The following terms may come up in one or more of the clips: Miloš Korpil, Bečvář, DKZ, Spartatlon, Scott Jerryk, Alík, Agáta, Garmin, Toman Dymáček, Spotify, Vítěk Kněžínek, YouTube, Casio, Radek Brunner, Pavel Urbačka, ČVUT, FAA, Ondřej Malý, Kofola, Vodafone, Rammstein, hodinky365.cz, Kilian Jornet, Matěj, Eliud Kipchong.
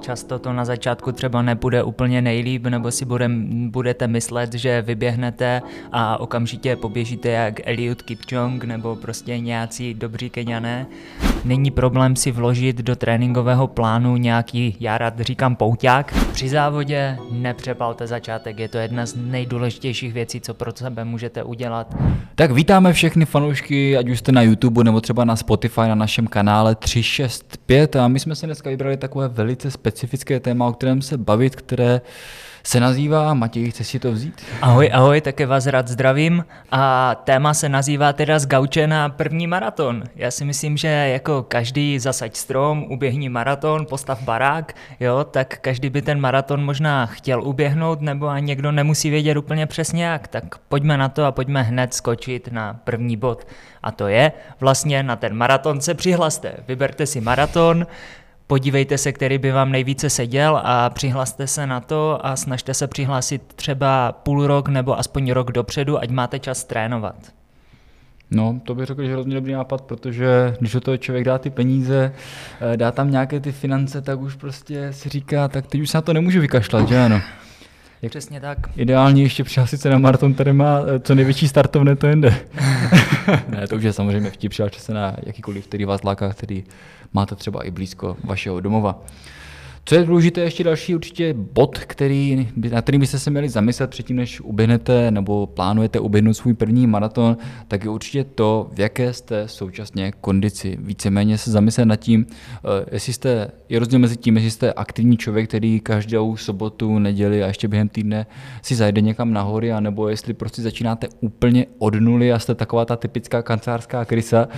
Často to na začátku třeba nepůjde úplně nejlíp, nebo si budete myslet, že vyběhnete a okamžitě poběžíte jak Eliud Kipchong nebo prostě nějací dobří Keňané. Není problém si vložit do tréninkového plánu nějaký, já rád říkám, pouťák. Při závodě nepřepalte začátek, je to jedna z nejdůležitějších věcí, co pro sebe můžete udělat. Tak vítáme všechny fanoušky, ať už jste na YouTube nebo třeba na Spotify, na našem kanále 365, a my jsme se dneska vybrali takové velice specifické téma, o kterém se bavit, které se nazývá, Matěj, chce si to vzít? Ahoj, také vás rád zdravím, a téma se nazývá teda z gauče na první maraton. Já si myslím, že jako každý zasaď strom, uběhni maraton, postav barák, jo, tak každý by ten maraton možná chtěl uběhnout, nebo a někdo nemusí vědět úplně přesně jak, tak pojďme na to a pojďme hned skočit na první bod. A to je vlastně na ten maraton se přihlaste, vyberte si maraton, podívejte se, který by vám nejvíce seděl, a přihlaste se na to a snažte se přihlásit třeba půl rok nebo aspoň rok dopředu, ať máte čas trénovat. No, to bych řekl, že je hrozně dobrý nápad, protože když do toho člověk dá ty peníze, dá tam nějaké ty finance, tak už prostě si říká, tak teď už se na to nemůžu vykašlat, že ano? Přesně tak. Ideálně ještě přihlásit se na maraton, který má co největší startovné, to jinde. Ne, to už je samozřejmě vtip, přihlásit se na jakýkoliv, který vás láká, který máte třeba i blízko vašeho domova. Co je důležité, ještě další určitě bod, na který byste se měli zamyslet předtím, než uběhnete nebo plánujete uběhnout svůj první maraton, tak je určitě to, v jaké jste současně kondici. Víceméně se zamyslet nad tím, je rozdíl mezi tím, jestli jste aktivní člověk, který každou sobotu, neděli a ještě během týdne si zajde někam na hory, anebo jestli prostě začínáte úplně od nuly a jste taková ta typická kancelářská krysa.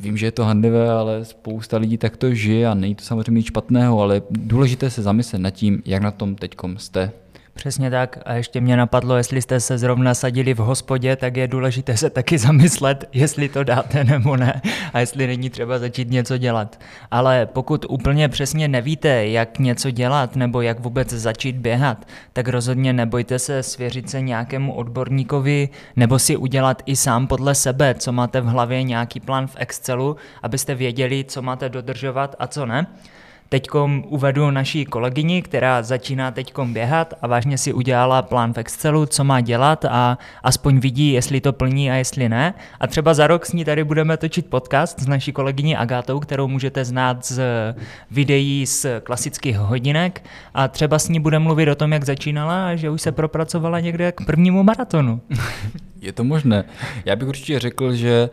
Vím, že je to hanlivé, ale spousta lidí tak to žije a není to samozřejmě nic špatného, ale důležité se zamyslet nad tím, jak na tom teďkom jste. Přesně tak, a ještě mě napadlo, jestli jste se zrovna sadili v hospodě, tak je důležité se taky zamyslet, jestli to dáte nebo ne a jestli není třeba začít něco dělat. Ale pokud úplně přesně nevíte, jak něco dělat nebo jak vůbec začít běhat, tak rozhodně nebojte se svěřit se nějakému odborníkovi nebo si udělat i sám podle sebe, co máte v hlavě, nějaký plán v Excelu, abyste věděli, co máte dodržovat a co ne. Teďkom uvedu naší kolegyni, která začíná teďkom běhat a vážně si udělala plán v Excelu, co má dělat, a aspoň vidí, jestli to plní a jestli ne. A třeba za rok s ní tady budeme točit podcast s naší kolegyní Agátou, kterou můžete znát z videí z klasických hodinek, a třeba s ní bude mluvit o tom, jak začínala a že už se propracovala někde k prvnímu maratonu. Je to možné. Já bych určitě řekl, že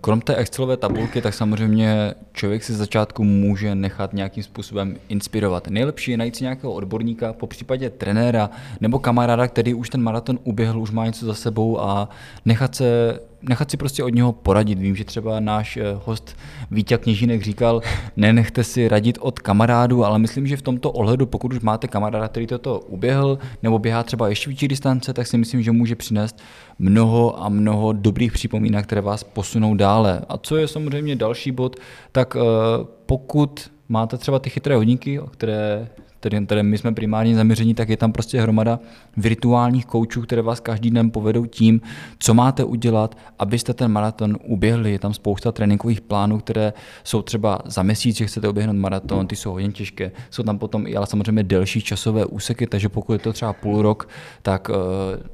krom té Excelové tabulky, tak samozřejmě člověk si z začátku může nechat nějakým způsobem inspirovat. Nejlepší je najít si nějakého odborníka, popřípadě trenéra nebo kamaráda, který už ten maraton uběhl, už má něco za sebou, a nechat si prostě od něho poradit. Vím, že třeba náš host Vítěk Kněžínek říkal, nenechte si radit od kamarádu, ale myslím, že v tomto ohledu, pokud už máte kamaráda, který toto uběhl nebo běhá třeba ještě větší distance, tak si myslím, že může přinést mnoho a mnoho dobrých připomínek, které vás posunou dále. A co je samozřejmě další bod, tak pokud máte třeba ty chytré hodinky, o které my jsme primárně zaměření, tak je tam prostě hromada virtuálních koučů, které vás každý den povedou tím, co máte udělat, abyste ten maraton uběhli. Je tam spousta tréninkových plánů, které jsou třeba za měsíc, že chcete uběhnout maraton, ty jsou hodně těžké. Jsou tam potom i ale samozřejmě delší časové úseky, takže pokud je to třeba půl rok, tak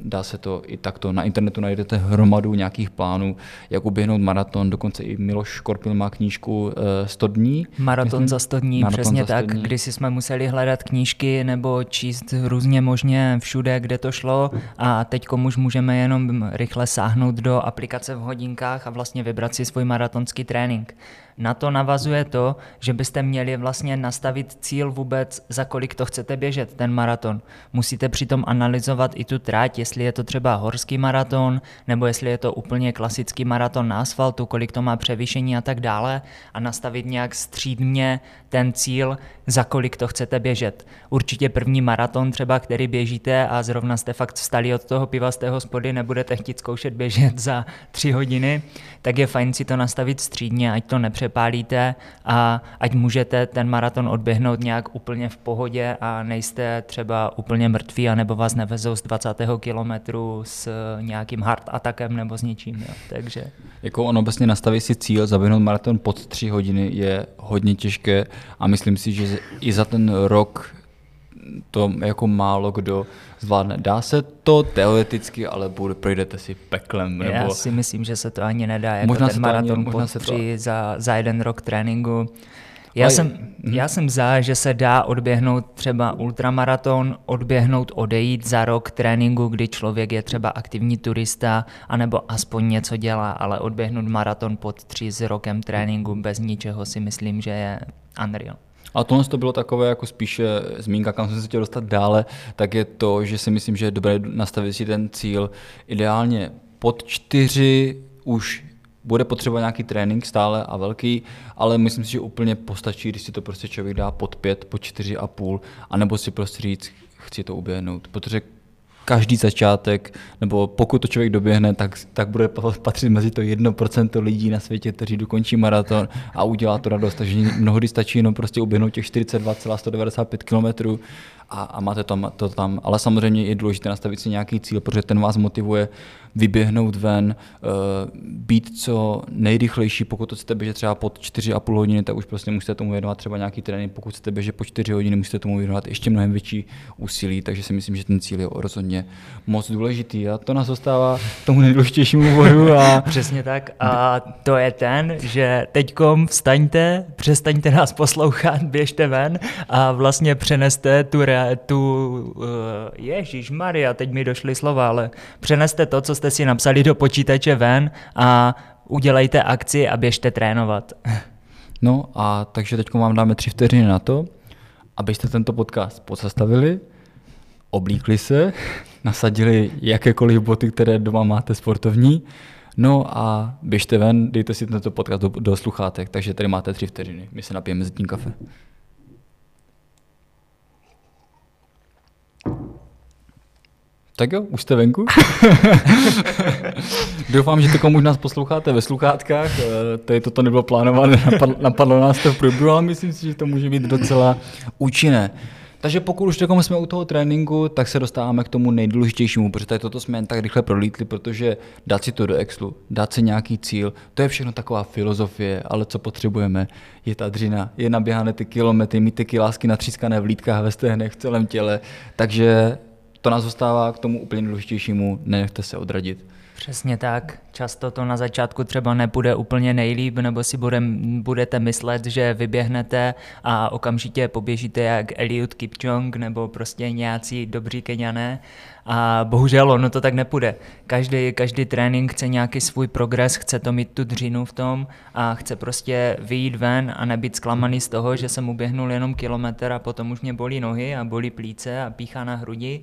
dá se to i takto. Na internetu najdete hromadu nějakých plánů, jak uběhnout maraton. Dokonce i Miloš Korpil má knížku 100 dní. Maraton za 100 dní, přesně tak, když jsme museli hledat knížky nebo číst různě možně všude, kde to šlo, a teďkom už můžeme jenom rychle sáhnout do aplikace v hodinkách a vlastně vybrat si svůj maratonský trénink. Na to navazuje to, že byste měli vlastně nastavit cíl vůbec, za kolik to chcete běžet, ten maraton. Musíte přitom analyzovat i tu tráť, jestli je to třeba horský maraton, nebo jestli je to úplně klasický maraton na asfaltu, kolik to má převýšení a tak dále, a nastavit nějak střídmě ten cíl, za kolik to chcete běžet. Určitě první maraton třeba, který běžíte a zrovna jste fakt vstali od toho piva z té hospody, nebudete chtít zkoušet běžet za 3 hodiny, tak je fajn si to nastavit střídmě, ať to nepřebyl vypálíte a ať můžete ten maraton odběhnout nějak úplně v pohodě a nejste třeba úplně mrtví a nebo vás nevezou z 20. kilometru s nějakým hard atakem nebo s ničím. Jo. Takže jako on obecně nastaví si cíl, zaběhnout maraton pod 3 hodiny je hodně těžké a myslím si, že i za ten rok to jako málo kdo zvládne. Dá se to teoreticky, ale projdete si peklem. Nebo... Já si myslím, že se to ani nedá. Jako možná ten se maraton ani, možná pod 3 to... za jeden rok tréninku. Já jsem za, že se dá odběhnout třeba ultramaraton, odejít za rok tréninku, kdy člověk je třeba aktivní turista, anebo aspoň něco dělá, ale odběhnout maraton pod 3 s rokem tréninku bez ničeho si myslím, že je unreal. A tohle to bylo takové jako spíše zmínka, kam jsem se chtěl dostat dále, tak je to, že si myslím, že je dobré nastavit si ten cíl. Ideálně pod 4 už bude potřeba nějaký trénink stále a velký, ale myslím si, že úplně postačí, když si to prostě člověk dá pod 5, pod 4,5, anebo si prostě říct, chci to uběhnout, protože každý začátek, nebo pokud to člověk doběhne, tak bude patřit mezi to 1% lidí na světě, kteří dokončí maraton a udělá to radost. Takže mnohdy stačí jenom prostě uběhnout těch 42,195 km a máte to tam. Ale samozřejmě je důležité nastavit si nějaký cíl, protože ten vás motivuje vyběhnout ven, být co nejrychlejší. Pokud to chcete běžet třeba pod 4,5 hodiny, tak už prostě musíte tomu věnovat třeba nějaký trénink. Pokud chcete běžet po 4 hodiny, musíte tomu věnovat ještě mnohem větší úsilí, takže si myslím, že ten cíl je rozhodně moc důležitý a to nás dostává k tomu nejdůležitějšímu bodu. A... Přesně tak a to je ten, že teďkom vstaňte, přestaňte nás poslouchat, běžte ven a vlastně přeneste ježišmarja, teď mi došly slova, ale přeneste to, co jste si napsali do počítače ven a udělejte akci a běžte trénovat. No a takže teď vám dáme 3 vteřiny na to, abyste tento podcast pozastavili, oblíkli se, nasadili jakékoliv boty, které doma máte sportovní, no a běžte ven, dejte si tento podcast do sluchátek, takže tady máte 3 vteřiny, my se napijeme z tím kafe. Tak jo, už jste venku. Doufám, že to už nás posloucháte ve sluchátkách. Tady toto nebylo plánované, napadlo nás to v průběhu, ale myslím si, že to může být docela účinné. Takže pokud už takom jsme u toho tréninku, tak se dostáváme k tomu nejdůležitějšímu, protože tady toto jsme jen tak rychle prolítli, protože dát si to do Excelu, dát si nějaký cíl, to je všechno taková filozofie, ale co potřebujeme, je ta dřina, je naběhané ty kilometry, mít ty kilásky natřískané v lítkách, ve stehnech, v celém těle, takže to nás zůstává k tomu úplně důležitějšímu, nenechte se odradit. Přesně tak. Často to na začátku třeba nepůjde úplně nejlíp, nebo si budete myslet, že vyběhnete a okamžitě poběžíte jak Eliud Kipchong nebo prostě nějací dobří Keňané. A bohužel ono to tak nepůjde. Každý trénink chce nějaký svůj progres, chce to mít tu dřinu v tom a chce prostě vyjít ven a nebýt zklamaný z toho, že jsem uběhnul jenom kilometr a potom už mě bolí nohy a bolí plíce a píchá na hrudi.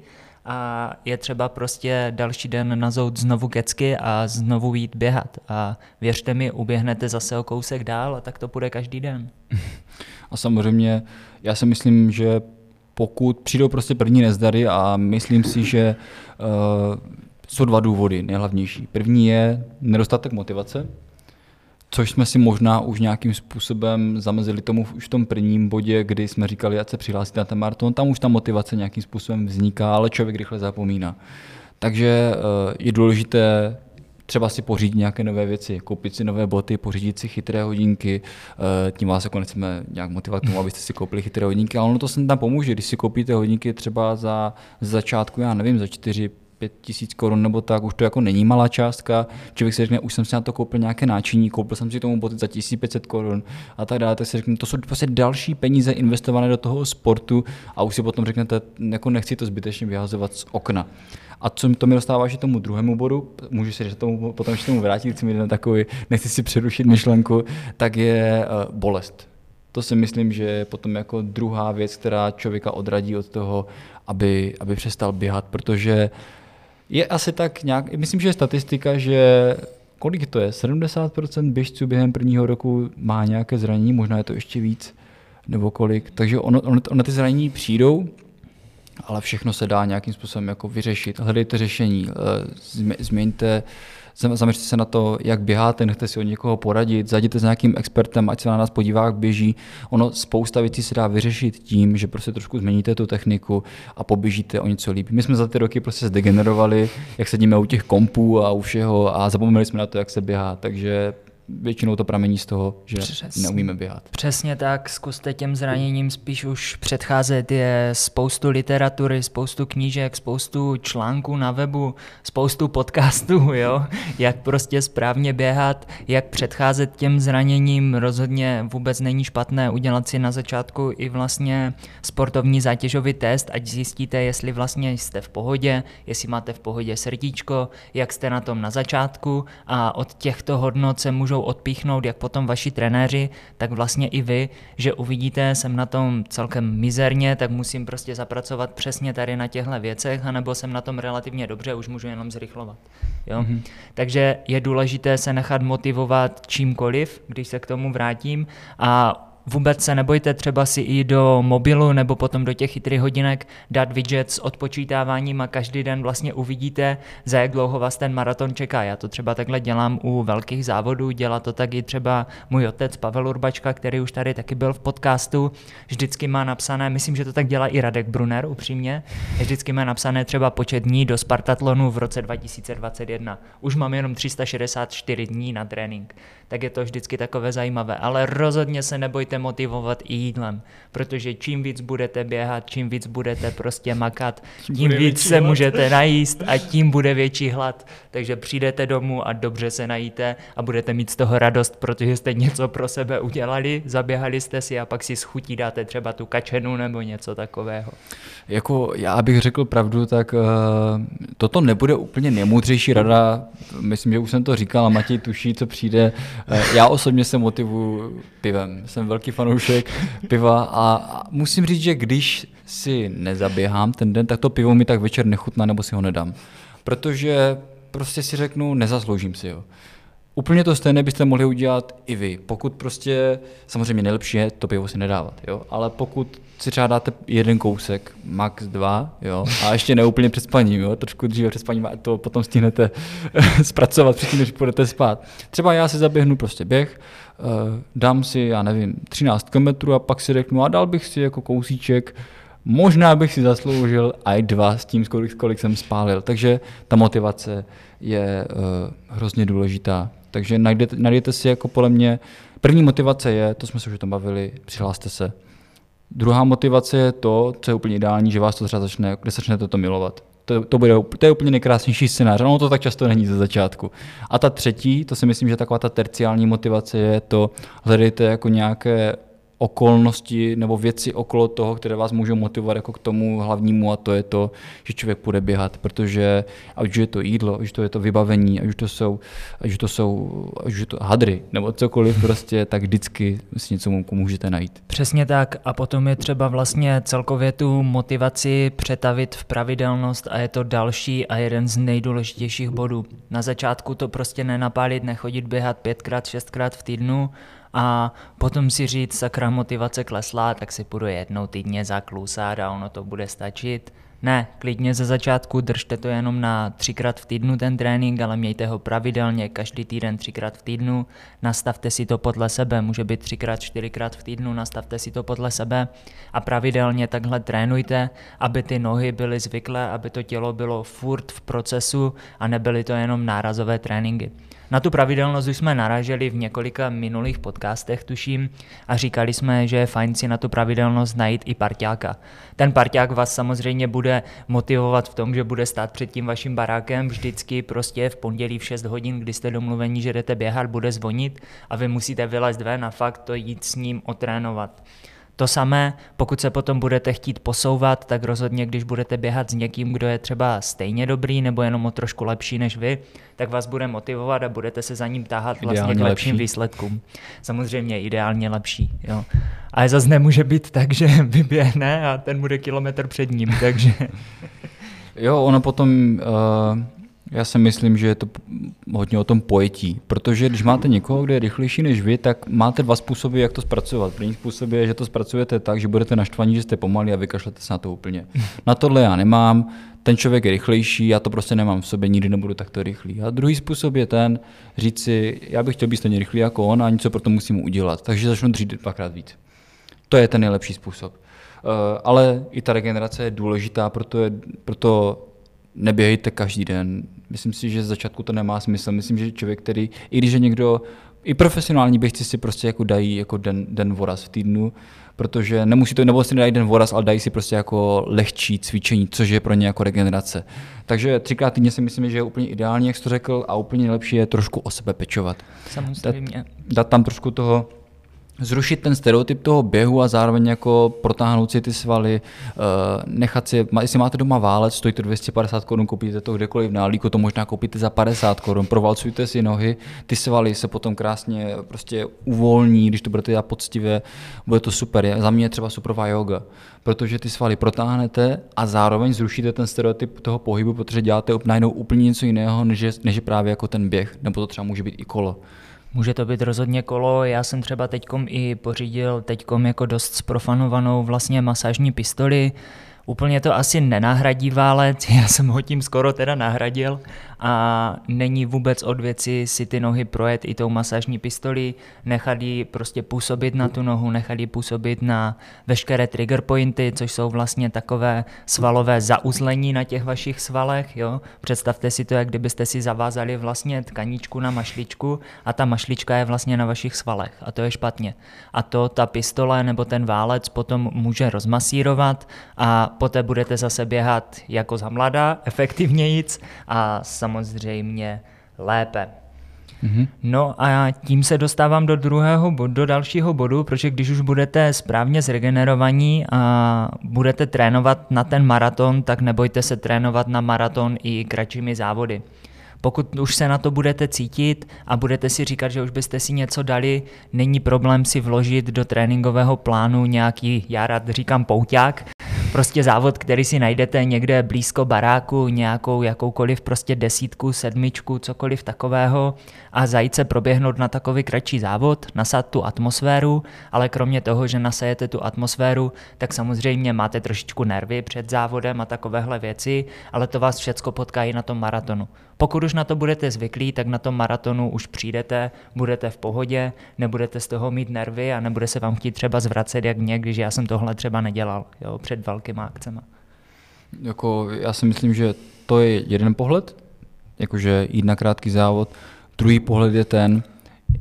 A je třeba prostě další den nazout znovu kecky a znovu jít běhat. A věřte mi, uběhnete zase o kousek dál a tak to půjde každý den. A samozřejmě já si myslím, že pokud přijdou prostě první nezdary a myslím si, že jsou 2 důvody nejhlavnější. První je nedostatek motivace, což jsme si možná už nějakým způsobem zamezili tomu už v tom prvním bodě, kdy jsme říkali, ať se přihlásíte na ten maraton, tam už ta motivace nějakým způsobem vzniká, ale člověk rychle zapomíná. Takže je důležité třeba si pořídit nějaké nové věci, koupit si nové boty, pořídit si chytré hodinky, tím vás jako nechceme nějak motivovat tomu, abyste si koupili chytré hodinky, ale ono to sem tam pomůže, když si koupíte hodinky třeba za začátku, já nevím, za 4-5 tisíc korun nebo tak, už to jako není malá částka, člověk si řekne, už jsem si na to koupil nějaké náčiní, koupil jsem si tomu boty za 1500 korun a tak dále, tak si řekne, to jsou prostě další peníze investované do toho sportu a už si potom řeknete, jako nechci to zbytečně vyhazovat z okna. A co to mi dostává, že tomu druhému bodu, můžu si říct, potom ještě tomu vrátit, když mi jde na takový, nechci si přerušit myšlenku, tak je bolest. To si myslím, že je potom jako druhá věc, která člověka odradí od toho, aby přestal běhat, protože je asi tak nějak, myslím, že je statistika, že kolik to je, 70% běžců během prvního roku má nějaké zranění, možná je to ještě víc, nebo kolik, takže ono ty zranění přijdou, ale všechno se dá nějakým způsobem jako vyřešit. Hledejte řešení, změňte Zaměřte se na to, jak běháte, nechte si od někoho poradit, zajděte s nějakým expertem, ať se na nás podívá, jak běží. Ono spousta věcí se dá vyřešit tím, že prostě trošku změníte tu techniku a poběžíte o něco líp. My jsme za ty roky prostě zdegenerovali, jak sedíme u těch kompů a u všeho a zapomněli jsme na to, jak se běhá, takže většinou to pramení z toho, že neumíme běhat. Přesně tak, zkuste těm zraněním spíš už předcházet. Je spoustu literatury, spoustu knížek, spoustu článků na webu, spoustu podcastů, jo? Jak prostě správně běhat, jak předcházet těm zraněním. Rozhodně vůbec není špatné udělat si na začátku i vlastně sportovní zátěžový test, ať zjistíte, jestli vlastně jste v pohodě, jestli máte v pohodě srdíčko, jak jste na tom na začátku, a od těchto hodnot se můžou odpíchnout jak potom vaši trenéři, tak vlastně i vy, že uvidíte, jsem na tom celkem mizerně, tak musím prostě zapracovat přesně tady na těchto věcech, anebo jsem na tom relativně dobře, už můžu jenom zrychlovat. Jo? Mm-hmm. Takže je důležité se nechat motivovat čímkoliv, když se k tomu vrátím, a vůbec se nebojte třeba si i do mobilu nebo potom do těch chytrých hodinek dát widget s odpočítáváním a každý den vlastně uvidíte, za jak dlouho vás ten maraton čeká. Já to třeba takhle dělám u velkých závodů, dělá to tak i třeba můj otec Pavel Urbačka, který už tady taky byl v podcastu, vždycky má napsané, myslím, že to tak dělá i Radek Brunner upřímně, vždycky má napsané třeba počet dní do Spartatlonu v roce 2021. Už mám jenom 364 dní na trénink, tak je to vždycky takové zajímavé, ale rozhodně se nebojte motivovat i jídlem, protože čím víc budete běhat, čím víc budete prostě makat, tím víc se můžete najíst a tím bude větší hlad. Takže přijdete domů a dobře se najíte a budete mít z toho radost, protože jste něco pro sebe udělali, zaběhali jste si a pak si schutí dáte třeba tu kačenu nebo něco takového. Jako já bych řekl pravdu, tak toto nebude úplně nejmoudřejší rada, myslím, že už jsem to říkal a Matěj tuší, co přijde. Já osobně se motivuju pivem, jsem velký fanoušek piva a musím říct, že když si nezaběhám ten den, tak to pivo mi tak večer nechutná nebo si ho nedám, protože prostě si řeknu, nezasloužím si ho. Úplně to stejné byste mohli udělat i vy, pokud prostě, samozřejmě nejlepší je to pivo si nedávat, jo? Ale pokud si třeba dáte jeden kousek, max 2, jo? A ještě neúplně před spaním, jo? Trošku dříve před spaním a to potom stihnete zpracovat předtím, než půjdete spát. Třeba já si zaběhnu prostě běh, dám si, já nevím, 13 km a pak si řeknu a dal bych si jako kousíček, možná bych si zasloužil i 2 s tím, kolik jsem spálil. Takže ta motivace je hrozně důležitá. Takže najdete si jako podle mě, první motivace je, to jsme se už o tom bavili, přihláste se. Druhá motivace je to, co je úplně ideální, že vás to třeba začnete to milovat. To je úplně nejkrásnější scénář, ono to tak často není ze začátku. A ta třetí, to si myslím, že taková ta terciální motivace je to, hledejte jako nějaké okolnosti nebo věci okolo toho, které vás můžou motivovat jako k tomu hlavnímu, a to je to, že člověk půjde běhat, protože ať už je to jídlo, ať už to je to vybavení, ať už je to hadry nebo cokoliv prostě, tak vždycky si něco můžete najít. Přesně tak, a potom je třeba vlastně celkově tu motivaci přetavit v pravidelnost a je to další a jeden z nejdůležitějších bodů. Na začátku to prostě nenapálit, nechodit běhat 5x, 6x v týdnu, a potom si říct, sakra, motivace klesla, tak si půjdu jednou týdně zaklusát a ono to bude stačit. Ne, klidně ze začátku držte to jenom na 3x v týdnu ten trénink, ale mějte ho pravidelně, každý týden 3x v týdnu, nastavte si to podle sebe, může být 3x, 4x v týdnu, nastavte si to podle sebe a pravidelně takhle trénujte, aby ty nohy byly zvyklé, aby to tělo bylo furt v procesu a nebyly to jenom nárazové tréninky. Na tu pravidelnost už jsme naráželi v několika minulých podcastech, tuším, a říkali jsme, že je fajn si na tu pravidelnost najít i parťáka. Ten parťák vás samozřejmě bude motivovat v tom, že bude stát před tím vaším barákem vždycky prostě v pondělí v 6 hodin, kdy jste domluveni, že jdete běhat, bude zvonit a vy musíte vylézt ven a fakt to jít s ním otrénovat. To samé, pokud se potom budete chtít posouvat, tak rozhodně, když budete běhat s někým, kdo je třeba stejně dobrý nebo jenom o trošku lepší než vy, tak vás bude motivovat a budete se za ním táhat vlastně ideálně k lepším výsledkům. Samozřejmě ideálně lepší, jo. Ale zase nemůže být tak, že vyběhne a ten bude kilometr před ním, takže... Jo, ono potom... Já si myslím, že je to hodně o tom pojetí, protože když máte někoho, kdo je rychlejší než vy, tak máte dva způsoby, jak to zpracovat. První způsob je, že to zpracujete tak, že budete naštvaní, že jste pomalí a vykašlete se na to úplně. Na tohle já nemám, ten člověk je rychlejší, já to prostě nemám v sobě, nikdy nebudu takto rychlý. A druhý způsob je ten, říct si, já bych chtěl být stejně rychlý jako on a něco pro to musím udělat, takže začnu dřít dvakrát víc. To je ten nejlepší způsob. Ale i ta regenerace je důležitá, proto neběhejte každý den. Myslím si, že z začátku to nemá smysl. Myslím, že člověk, který, i když je někdo, i profesionální běžci si prostě jako dají jako den voraz v týdnu, protože nemusí to, nebo si nedají den voraz, ale dají si prostě jako lehčí cvičení, což je pro ně jako regenerace. Takže 3krát týdně si myslím, že je úplně ideální, jak jsi to řekl, a úplně nejlepší je trošku o sebe pečovat. Samozřejmě. Dát tam trošku toho, zrušit ten stereotyp toho běhu a zároveň jako protáhnout si ty svaly, nechat si, jestli máte doma válec, stojí to 250 korun, koupíte to kdekoliv na Alíku, to možná koupíte za 50 korun, provalcujte si nohy, ty svaly se potom krásně prostě uvolní, když to budete dělat poctivě, bude to super. Za mě je třeba suprová yoga, protože ty svaly protáhnete a zároveň zrušíte ten stereotyp toho pohybu, protože děláte najednou úplně něco jiného, než je právě jako ten běh, nebo to třeba může být i kolo. Může to být rozhodně kolo, já jsem třeba pořídil jako dost zprofanovanou vlastně masážní pistoli, úplně to asi nenahradí válec, já jsem ho tím skoro teda nahradil a není vůbec od věci si ty nohy projet i tou masážní pistolí, nechat ji prostě působit na tu nohu, nechat ji působit na veškeré trigger pointy, což jsou vlastně takové svalové zauzlení na těch vašich svalech, jo? Představte si to, jak kdybyste si zavázali vlastně tkaníčku na mašličku a ta mašlička je vlastně na vašich svalech a to je špatně. A to ta pistole nebo ten válec potom může rozmasírovat a poté budete zase běhat jako za mladá, efektivnějíc a samozřejmě lépe. Mm-hmm. No a tím se dostávám do dalšího bodu, protože když už budete správně zregenerovaní a budete trénovat na ten maraton, tak nebojte se trénovat na maraton i kratšími závody. Pokud už se na to budete cítit a budete si říkat, že už byste si něco dali, není problém si vložit do tréninkového plánu nějaký, já rád říkám pouťák, prostě závod, který si najdete někde blízko baráku, nějakou jakoukoliv prostě 10, 7, cokoliv takového a zajít se proběhnout na takový kratší závod, nasát tu atmosféru, ale kromě toho, že nasajete tu atmosféru, tak samozřejmě máte trošičku nervy před závodem a takovéhle věci, ale to vás všecko potká i na tom maratonu. Pokud už na to budete zvyklí, tak na tom maratonu už přijdete, budete v pohodě, nebudete z toho mít nervy a nebude se vám chtít třeba zvracet jak mě, když já jsem tohle třeba nedělal, jo, před velkýma akcema. Jako, já si myslím, že to je jeden pohled, jakože jít na krátký závod. Druhý pohled je ten,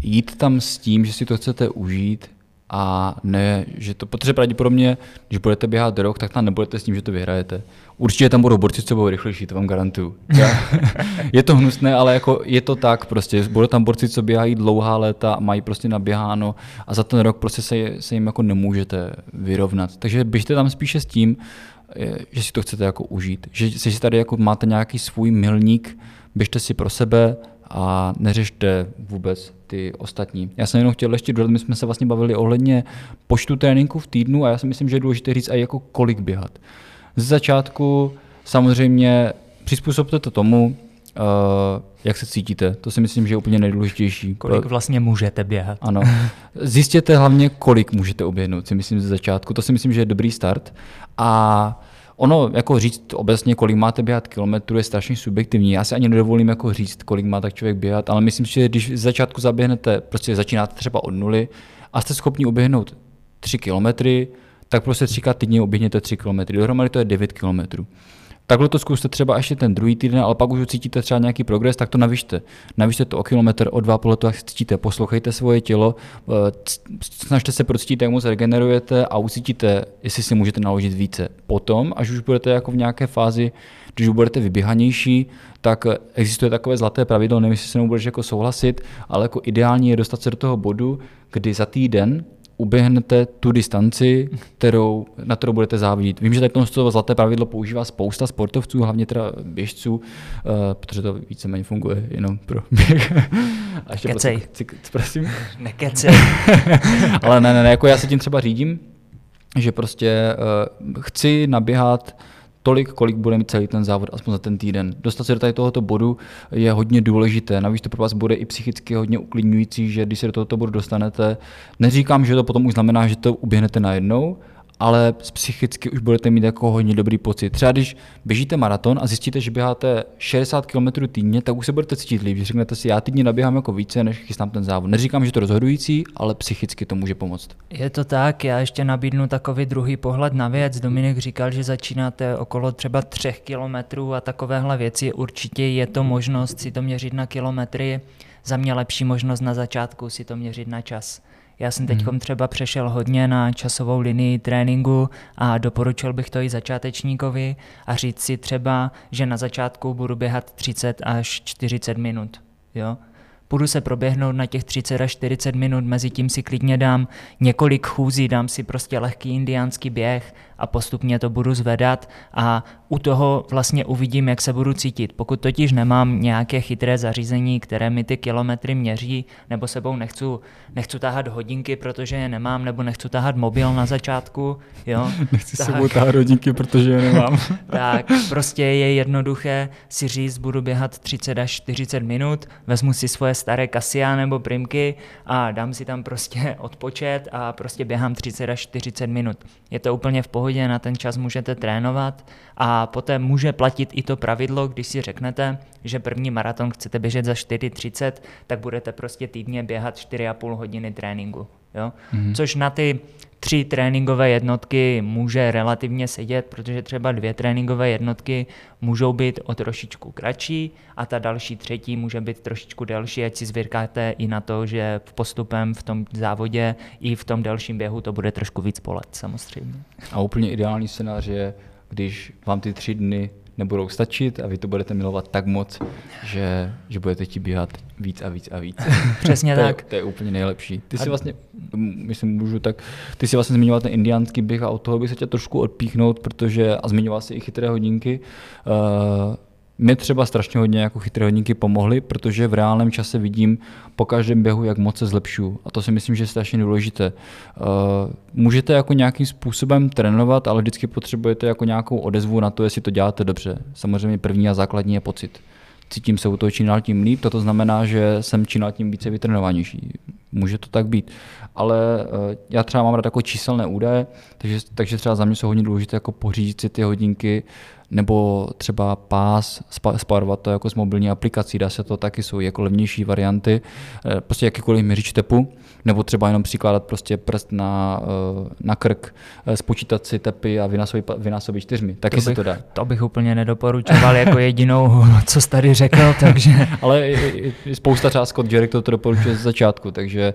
jít tam s tím, že si to chcete užít a ne, že to protože pravděpodobně, když budete běhat rok, tak tam nebudete s tím, že to vyhrajete. Určitě tam budou borci, co budou rychlejší, to vám garantuju. Je to hnusné, ale jako je to tak prostě. Budou tam borci, co běhají dlouhá léta, mají prostě naběháno a za ten rok prostě se jim jako nemůžete vyrovnat. Takže běžte tam spíše s tím, že si to chcete jako užít. Že si tady jako máte nějaký svůj milník, běžte si pro sebe a neřešte vůbec ty ostatní. Já jsem jenom chtěl ještě dodat, my jsme se vlastně bavili ohledně počtu tréninků v týdnu a já si myslím, že je důležité říct i jako kolik běhat. Ze začátku samozřejmě přizpůsobte to tomu, jak se cítíte. To si myslím, že je úplně nejdůležitější. Kolik vlastně můžete běhat. Ano. Zjistěte hlavně, kolik můžete oběhnout, si myslím, ze začátku. To si myslím, že je dobrý start. A ono, jako říct obecně, kolik máte běhat kilometrů, je strašně subjektivní. Já si ani nedovolím jako říct, kolik má tak člověk běhat, ale myslím, že když ze začátku zaběhnete, prostě začínáte třeba od nuly a jste schopni oběhnout 3 kilometry, tak prostě 3krát týdně oběhněte 3 kilometry. Dohromady to je 9 kilometrů. Takhle to zkuste třeba ještě ten druhý týden, ale pak už cítíte třeba nějaký progres, tak to navyšte. Navyšte to o kilometr, o 2 podle toho, jak cítíte, poslouchejte svoje tělo, snažte se procítit, jak moc regenerujete a ucítíte, jestli si můžete naložit více. Potom, až už budete jako v nějaké fázi, když už budete vyběhanější, tak existuje takové zlaté pravidlo, nevím, jestli se mnou budeš jako souhlasit, ale jako ideální je dostat se do toho bodu, kdy za týden uběhnete tu distanci, na kterou budete závidět. Vím, že tady to zlaté pravidlo používá spousta sportovců, hlavně teda běžců, protože to víceméně funguje jenom pro běh. Kecej. Prosím? Nekecej. Ale ne, jako já se tím třeba řídím, že prostě chci naběhat tolik, kolik bude mít celý ten závod, aspoň za ten týden. Dostat se do tady tohoto bodu je hodně důležité. Navíc to pro vás bude i psychicky hodně uklidňující, že když se do tohoto bodu dostanete, neříkám, že to potom už znamená, že to uběhnete najednou, ale psychicky už budete mít jako hodně dobrý pocit. Třeba když běžíte maraton a zjistíte, že běháte 60 km týdně, tak už se budete cítit líp, že řeknete si, já týdně naběhám jako více, než chystám ten závod. Neříkám, že to je rozhodující, ale psychicky to může pomoct. Je to tak, já ještě nabídnu takový druhý pohled na věc. Dominik říkal, že začínáte okolo třeba 3 kilometrů a takovéhle věci. Určitě je to možnost si to měřit na kilometry. Za mě lepší možnost na začátku si to měřit na čas. Já jsem teď třeba přešel hodně na časovou linii tréninku a doporučil bych to i začátečníkovi a říct si třeba, že na začátku budu běhat 30 až 40 minut. Jo? Půjdu se proběhnout na těch 30 až 40 minut, mezi tím si klidně dám několik chůzí, dám si prostě lehký indiánský běh a postupně to budu zvedat a u toho vlastně uvidím, jak se budu cítit. Pokud totiž nemám nějaké chytré zařízení, které mi ty kilometry měří, nebo sebou nechci táhat hodinky, protože je nemám, nebo nechci táhat mobil na začátku. Jo? Nechci sebou táhat hodinky, protože je nemám. Tak prostě je jednoduché si říct, budu běhat 30 až 40 minut, vezmu si svoje staré Casio nebo primky a dám si tam prostě odpočet a prostě běhám 30 až 40 minut. Je to úplně v pohodě, na ten čas můžete trénovat a poté může platit i to pravidlo, když si řeknete, že první maraton chcete běžet za 4:30, tak budete prostě týdně běhat 4,5 hodiny tréninku. Jo? Což na ty 3 tréninkové jednotky může relativně sedět, protože třeba 2 tréninkové jednotky můžou být o trošičku kratší a ta další 3. může být trošičku delší, ať si zvykáte i na to, že postupem v tom závodě i v tom delším běhu to bude trošku víc bolet samozřejmě. A úplně ideální scénář je, když vám ty 3 dny nebudou stačit a vy to budete milovat tak moc, že budete chtít běhat víc a víc a víc. Přesně tak. To je úplně nejlepší. Ty si vlastně, ty si vlastně zmiňoval ten indiánský běh a od toho bych se chtěl trošku odpíchnout, protože a zmiňoval si i chytré hodinky. Mě třeba strašně hodně jako chytré hodinky pomohly, protože v reálném čase vidím po každém běhu, jak moc se zlepšuju. A to si myslím, že je strašně důležité. Můžete jako nějakým způsobem trénovat, ale vždycky potřebujete jako nějakou odezvu na to, jestli to děláte dobře. Samozřejmě první a základní je pocit. Cítím se u toho čím dál tím líp, to znamená, že jsem čím dál tím více vytrénovanější. Může to tak být. Ale já třeba mám rád jako číselné údaje, takže třeba za mě jsou hodně důležité jako pořídit si ty hodinky, nebo třeba pás, spárovat to jako s mobilní aplikací, dá se to taky, jsou jako levnější varianty, prostě jakýkoliv měřič tepu, nebo třeba jenom přikládat prostě prst na krk, spočítat si tepy a vynásobit 4. Taky se to dá. To bych úplně nedoporučoval jako jedinou, co jsi tady řekl, takže... Ale spousta třeba Scott Jerryk to doporučuje ze začátku, takže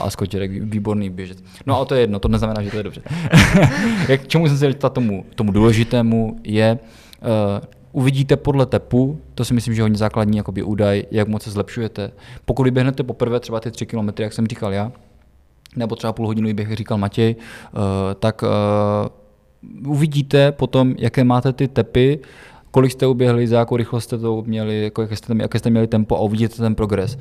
a Scott Jerryk výborný běžec. No a to je jedno, to neznamená, že to je dobře. K čemu jsem se ptal, tomu důležitému je, uvidíte podle tepu, to si myslím, že je hodně základní jakoby údaj, jak moc se zlepšujete. Pokud běhnete poprvé třeba ty 3 kilometry, jak jsem říkal já, nebo třeba půlhodinový běh, jak říkal Matěj, tak uvidíte potom, jaké máte ty tepy, kolik jste uběhli, za jakou rychlost jste to měli, jaké jste měli tempo a uvidíte ten progres.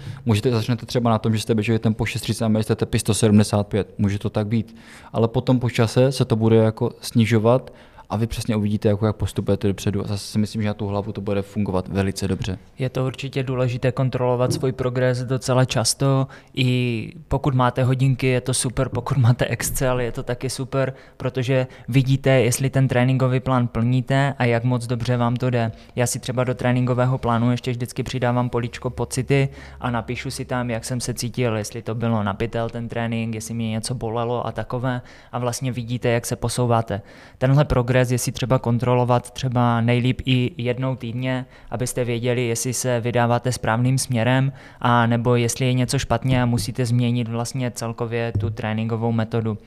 Začnete třeba na tom, že jste běželi tempo 6:30 a měli jste tepy 175, může to tak být. Ale potom po čase se to bude jako snižovat, a vy přesně uvidíte, jak postupujete dopředu. A zase si myslím, že na tu hlavu to bude fungovat velice dobře. Je to určitě důležité kontrolovat svůj progres docela často. I pokud máte hodinky, je to super, pokud máte Excel, je to taky super, protože vidíte, jestli ten tréninkový plán plníte a jak moc dobře vám to jde. Já si třeba do tréninkového plánu ještě vždycky přidávám políčko pocity a napíšu si tam, jak jsem se cítil, jestli to bylo na pytel ten trénink, jestli mě něco bolelo a takové. A vlastně vidíte, jak se posouváte. Tenhle progres je si třeba kontrolovat třeba nejlíp i jednou týdně, abyste věděli, jestli se vydáváte správným směrem a nebo jestli je něco špatně a musíte změnit vlastně celkově tu tréninkovou metodu.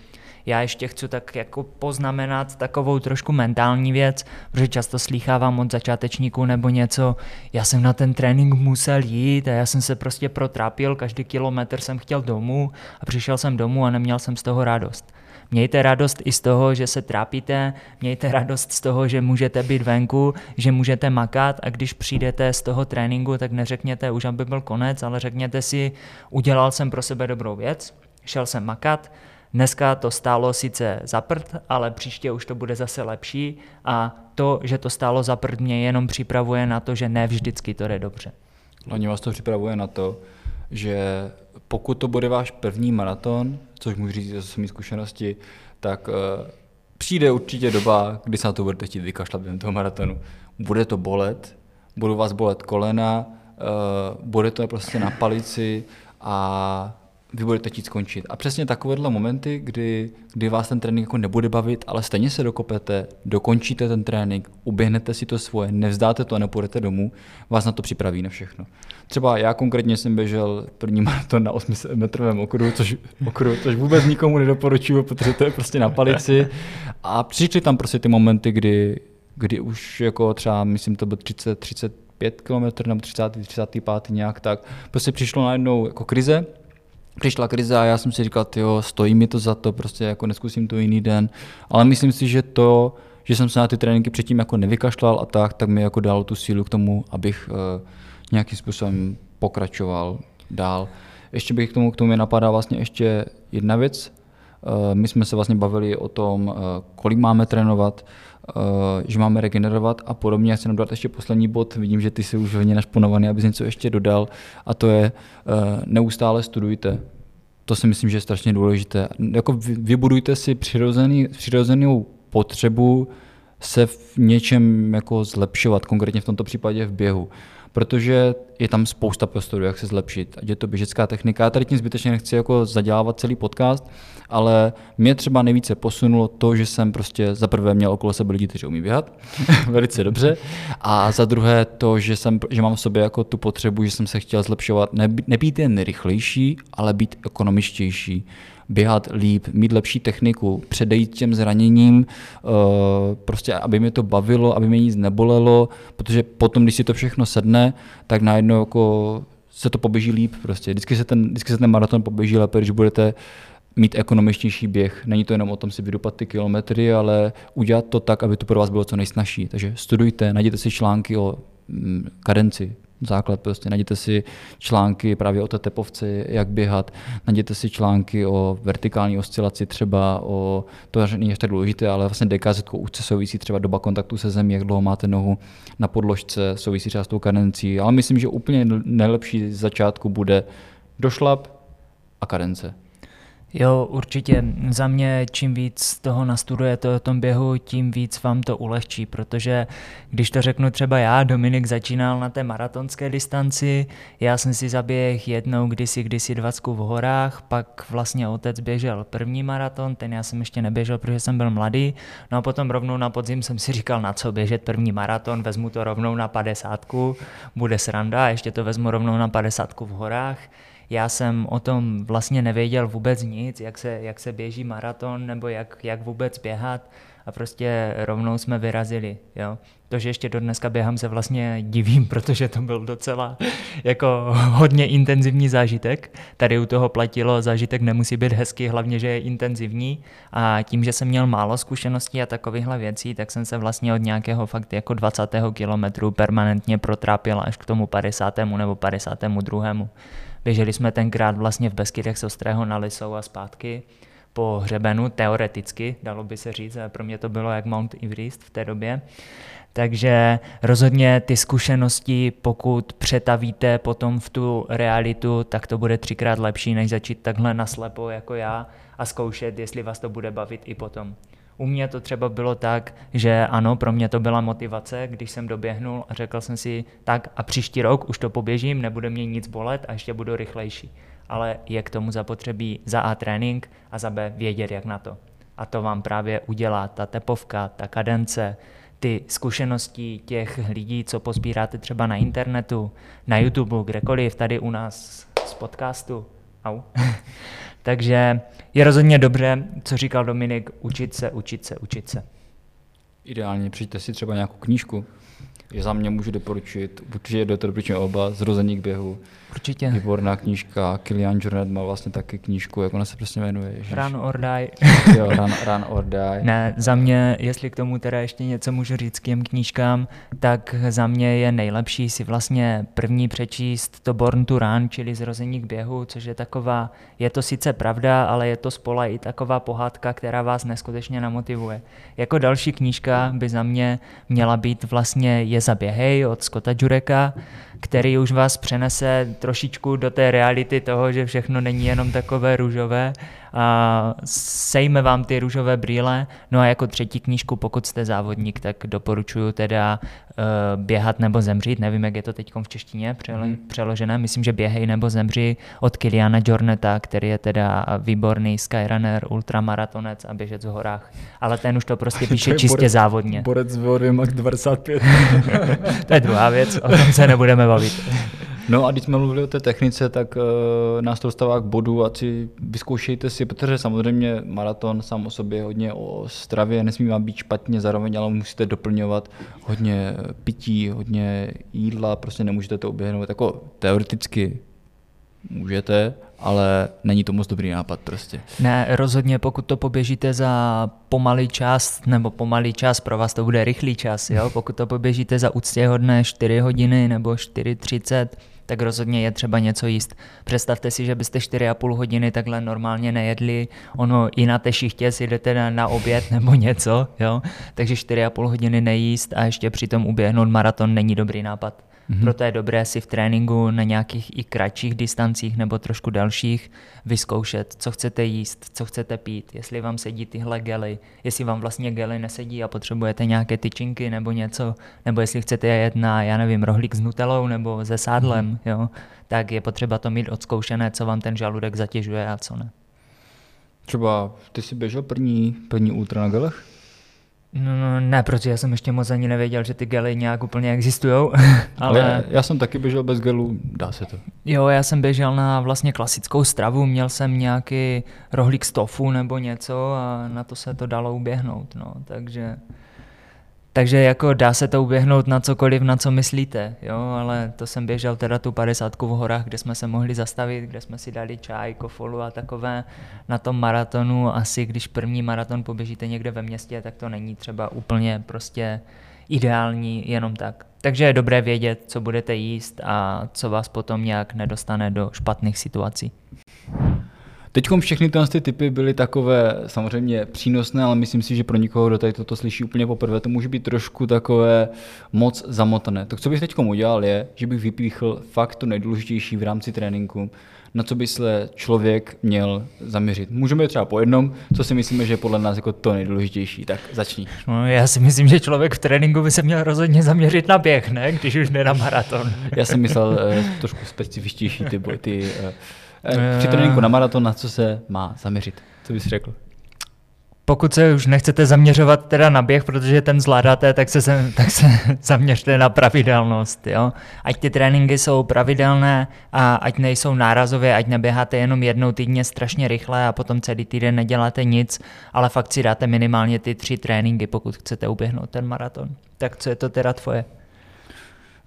Já ještě chci tak jako poznamenat takovou trošku mentální věc, protože často slýchávám od začátečníků nebo něco, já jsem na ten trénink musel jít a já jsem se prostě protrápil, každý kilometr jsem chtěl domů a přišel jsem domů a neměl jsem z toho radost. Mějte radost i z toho, že se trápíte, mějte radost z toho, že můžete být venku, že můžete makat a když přijdete z toho tréninku, tak neřekněte už, aby byl konec, ale řekněte si, udělal jsem pro sebe dobrou věc, šel jsem makat, Dneska to stálo sice za prd, ale příště už to bude zase lepší a to, že to stálo za prd, mě jenom připravuje na to, že ne vždycky to jde dobře. Oni vás to připravuje na to, že pokud to bude váš první maraton, což můžu říct ze své zkušenosti, tak přijde určitě doba, kdy se na to budete chtít vykašlat během toho maratonu. Bude to bolet, budou vás bolet kolena, bude to prostě na palici a vy budete chtít skončit. A přesně takovéhle momenty, kdy vás ten trénink jako nebude bavit, ale stejně se dokopete, dokončíte ten trénink, uběhnete si to svoje, nevzdáte to a nepůjdete domů, vás na to připraví na všechno. Třeba já konkrétně jsem běžel první maraton na 800-metrovém okruhu, což vůbec nikomu nedoporučuju, protože to je prostě na palici. A přišly tam prostě ty momenty, kdy už jako třeba, myslím, to bylo 35 kilometrů nebo 35 nějak tak, prostě přišlo najednou jako krize. Přišla krize a já jsem si říkal, jo, stojí mi to za to, prostě jako neskusím to jiný den, ale myslím si, že to, že jsem se na ty tréninky předtím jako nevykašlal a tak mi jako dalo tu sílu k tomu, abych nějakým způsobem pokračoval dál. Ještě bych k tomu mě napadá vlastně ještě jedna věc. My jsme se vlastně bavili o tom, kolik máme trénovat, že máme regenerovat a podobně. Já chci nám dát ještě poslední bod, vidím, že ty jsi už hodně našponovaný, abys něco ještě dodal, a to je neustále studujte. To si myslím, že je strašně důležité. Jako vybudujte si přirozenou potřebu se v něčem jako zlepšovat, konkrétně v tomto případě v běhu. Protože je tam spousta prostorů, jak se zlepšit, ať je to běžecká technika. Já tady tím zbytečně nechci jako zadělávat celý podcast, ale mě třeba nejvíce posunulo to, že jsem prostě za prvé měl okolo sebe lidi, kteří umí běhat velice dobře, a za druhé to, že mám v sobě jako tu potřebu, že jsem se chtěl zlepšovat, nebýt jen rychlejší, ale být ekonomičtější, běhat líp, mít lepší techniku, předejít těm zraněním, prostě aby mě to bavilo, aby mě nic nebolelo, protože potom, když si to všechno sedne, tak najednou jako se to poběží líp prostě. Vždycky se ten maraton poběží lépe, když budete mít ekonomičtější běh. Není to jenom o tom si vydupat ty kilometry, ale udělat to tak, aby to pro vás bylo co nejsnažší. Takže studujte, najděte si články o kadenci, základ prostě, najděte si články právě o té tepovce, jak běhat, najděte si články o vertikální oscilaci třeba, o to není ještě důležité, ale vlastně DKZ úzce souvisí třeba doba kontaktu se zemí, jak dlouho máte nohu na podložce, souvisí třeba s tou kadencí, ale myslím, že úplně nejlepší z začátku bude došlap a kadence. Jo, určitě. Za mě čím víc toho nastudujete o tom běhu, tím víc vám to ulehčí, protože když to řeknu třeba já, Dominik začínal na té maratonské distanci, já jsem si zaběhl jednou kdysi 20 v horách, pak vlastně otec běžel první maraton, ten já jsem ještě neběžel, protože jsem byl mladý, no a potom rovnou na podzim jsem si říkal, na co běžet první maraton, vezmu to rovnou na 50, bude sranda, ještě to vezmu rovnou na 50 v horách. Já jsem o tom vlastně nevěděl vůbec nic, jak se běží maraton nebo jak vůbec běhat, a prostě rovnou jsme vyrazili. Jo. To, že ještě do dneska běhám, se vlastně divím, protože to byl docela jako hodně intenzivní zážitek. Tady u toho platilo, zážitek nemusí být hezký, hlavně, že je intenzivní, a tím, že jsem měl málo zkušeností a takovýchhle věcí, tak jsem se vlastně od nějakého fakt jako 20. kilometru permanentně protrápil až k tomu 50. nebo 52. Běželi jsme tenkrát vlastně v Beskydech z Ostrého na Lisou a zpátky po hřebenu, teoreticky, dalo by se říct, a pro mě to bylo jak Mount Everest v té době. Takže rozhodně ty zkušenosti, pokud přetavíte potom v tu realitu, tak to bude 3x lepší, než začít takhle naslepo jako já a zkoušet, jestli vás to bude bavit i potom. U mě to třeba bylo tak, že ano, pro mě to byla motivace, když jsem doběhnul a řekl jsem si, tak a příští rok už to poběžím, nebude mě nic bolet a ještě budu rychlejší. Ale je k tomu zapotřebí za A trénink a za B vědět, jak na to. A to vám právě udělá ta tepovka, ta kadence, ty zkušenosti těch lidí, co pozbíráte třeba na internetu, na YouTube, kdekoliv, tady u nás z podcastu. Au. Takže je rozhodně dobře, co říkal Dominik, učit se. Ideálně přijďte si třeba nějakou knížku. Za mě můžu doporučit, určitě doporučuji oba, Zrození k běhu. Určitě. Výborná knížka, Kilian Jornet má vlastně taky knížku, jak ona se přesně jmenuje. Run or Die. Jo, Run or Die. Ne, za mě, jestli k tomu teda ještě něco můžu říct k těm knížkám, tak za mě je nejlepší si vlastně první přečíst to Born to Run, čili Zrození k běhu, což je taková, je to sice pravda, ale je to spola i taková pohádka, která vás neskutečně namotivuje. Jako další knížka by za mě měla být vlastně Zaběhej od Scotta Jerryka, který už vás přenese trošičku do té reality toho, že všechno není jenom takové růžové a sejme vám ty růžové brýle. No a jako třetí knížku, pokud jste závodník, tak doporučuji teda Běhat nebo zemřít, nevím, jak je to teď v češtině přeložené, myslím, že Běhej nebo zemři od Kiliana Jorneta, který je teda výborný skyrunner, ultramaratonec a běžec v horách, ale ten už to prostě píše to čistě borec, závodně. Borec v 25. To je druhá věc, o tom se nebudeme bavit. No a když jsme mluvili o té technice, tak nás to dostává k bodu, ať si vyzkoušejte si, protože samozřejmě maraton sám o sobě je hodně o stravě, nesmí vám být špatně zároveň, ale musíte doplňovat hodně pití, hodně jídla, prostě nemůžete to oběhnout jako teoreticky. Můžete, ale není to moc dobrý nápad prostě. Ne, rozhodně pokud to poběžíte za pomalý čas, nebo pomalý čas, pro vás to bude rychlý čas, jo? Pokud to poběžíte za úctyhodné 4 hodiny nebo 4:30, tak rozhodně je třeba něco jíst. Představte si, že byste 4,5 hodiny takhle normálně nejedli, ono i na té šichtě si jdete na oběd nebo něco, jo? Takže 4,5 hodiny nejíst a ještě přitom uběhnout maraton není dobrý nápad. Proto je dobré si v tréninku na nějakých i kratších distancích nebo trošku dalších vyzkoušet, co chcete jíst, co chcete pít, jestli vám sedí tyhle gely, jestli vám vlastně gely nesedí a potřebujete nějaké tyčinky nebo něco, nebo jestli chcete jet na, já nevím, rohlík s nutelou nebo se sádlem, jo, tak je potřeba to mít odzkoušené, co vám ten žaludek zatěžuje a co ne. Třeba ty jsi běžel první ultra na gelech? No, ne, protože já jsem ještě moc ani nevěděl, že ty gely nějak úplně existujou. Ale já jsem taky běžel bez gelů, dá se to. Jo, já jsem běžel na vlastně klasickou stravu, měl jsem nějaký rohlík z tofu nebo něco a na to se to dalo uběhnout, no, takže jako dá se to uběhnout na cokoliv, na co myslíte, jo, ale to jsem běžel teda tu 50 v horách, kde jsme se mohli zastavit, kde jsme si dali čaj, kofolu a takové. Na tom maratonu asi, když první maraton poběžíte někde ve městě, tak to není třeba úplně prostě ideální jenom tak. Takže je dobré vědět, co budete jíst a co vás potom nějak nedostane do špatných situací. Teďkom všechny ty typy byly takové samozřejmě přínosné, ale myslím si, že pro nikoho, kdo tady toto slyší úplně poprvé, to může být trošku takové moc zamotané. Tak co bych teďkom udělal je, že bych vypíchl fakt to nejdůležitější v rámci tréninku, na co by se člověk měl zaměřit. Můžeme třeba po jednom, co si myslíme, že je podle nás jako to nejdůležitější, tak začni. No, já si myslím, že člověk v tréninku by se měl rozhodně zaměřit na běh, ne? Když už ne na maraton. Já jsem myslel trošku specifičtější při tréninku na maraton, na co se má zaměřit? Co bys řekl? Pokud se už nechcete zaměřovat teda na běh, protože ten zvládáte, tak se zaměřte na pravidelnost. Jo? Ať ty tréninky jsou pravidelné a ať nejsou nárazově, ať neběháte jenom jednou týdně strašně rychle a potom celý týden neděláte nic, ale fakt si dáte minimálně ty 3 tréninky, pokud chcete uběhnout ten maraton. Tak co je to teda tvoje?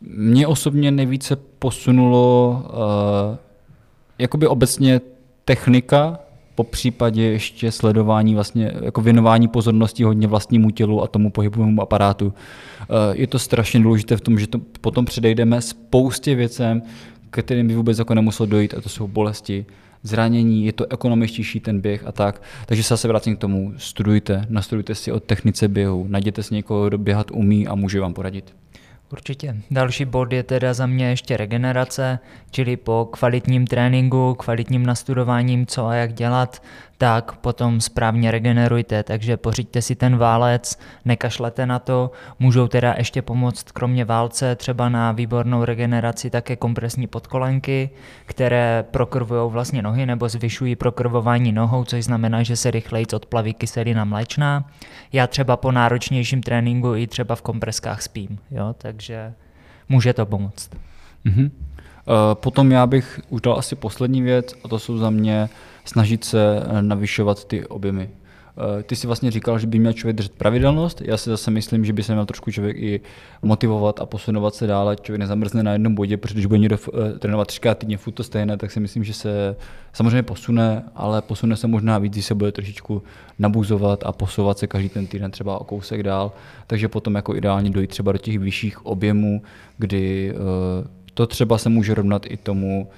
Mně osobně nejvíce posunulo jakoby obecně technika, po případě ještě sledování, vlastně jako věnování pozornosti hodně vlastnímu tělu a tomu pohybovému aparátu. Je to strašně důležité v tom, že to potom předejdeme spoustě věcem, kterým by vůbec jako nemuselo dojít, a to jsou bolesti, zranění, je to ekonomičtější ten běh a tak. Takže se vrátím k tomu, studujte, nastudujte si o technice běhu, najděte si někoho, kdo běhat umí a může vám poradit. Určitě. Další bod je teda za mě ještě regenerace, čili po kvalitním tréninku, kvalitním nastudováním, co a jak dělat, tak potom správně regenerujte, takže pořiďte si ten válec, nekašlete na to, můžou teda ještě pomoct kromě válce třeba na výbornou regeneraci také kompresní podkolenky, které prokrvují vlastně nohy nebo zvyšují prokrvování nohou, což znamená, že se rychleji odplaví kyselina mléčná. Já třeba po náročnějším tréninku i třeba v kompreskách spím, jo? Takže může to pomoct. Mm-hmm. Potom já bych už dal asi poslední věc a to jsou za mě snažit se navyšovat ty objemy. Ty si vlastně říkal, že by měl člověk držet pravidelnost. Já si zase myslím, že by se měl trošku člověk i motivovat a posunovat se dále. Člověk nezamrzne na jednom bodě, protože když bude někdo trénovat 3x týdně furt to stejné, tak si myslím, že se samozřejmě posune, ale posune se možná víc, když se bude trošičku nabuzovat a posouvat se každý ten týden třeba o kousek dál. Takže potom jako ideálně dojít třeba do těch vyšších objemů, kdy to třeba se může rovnat i tomu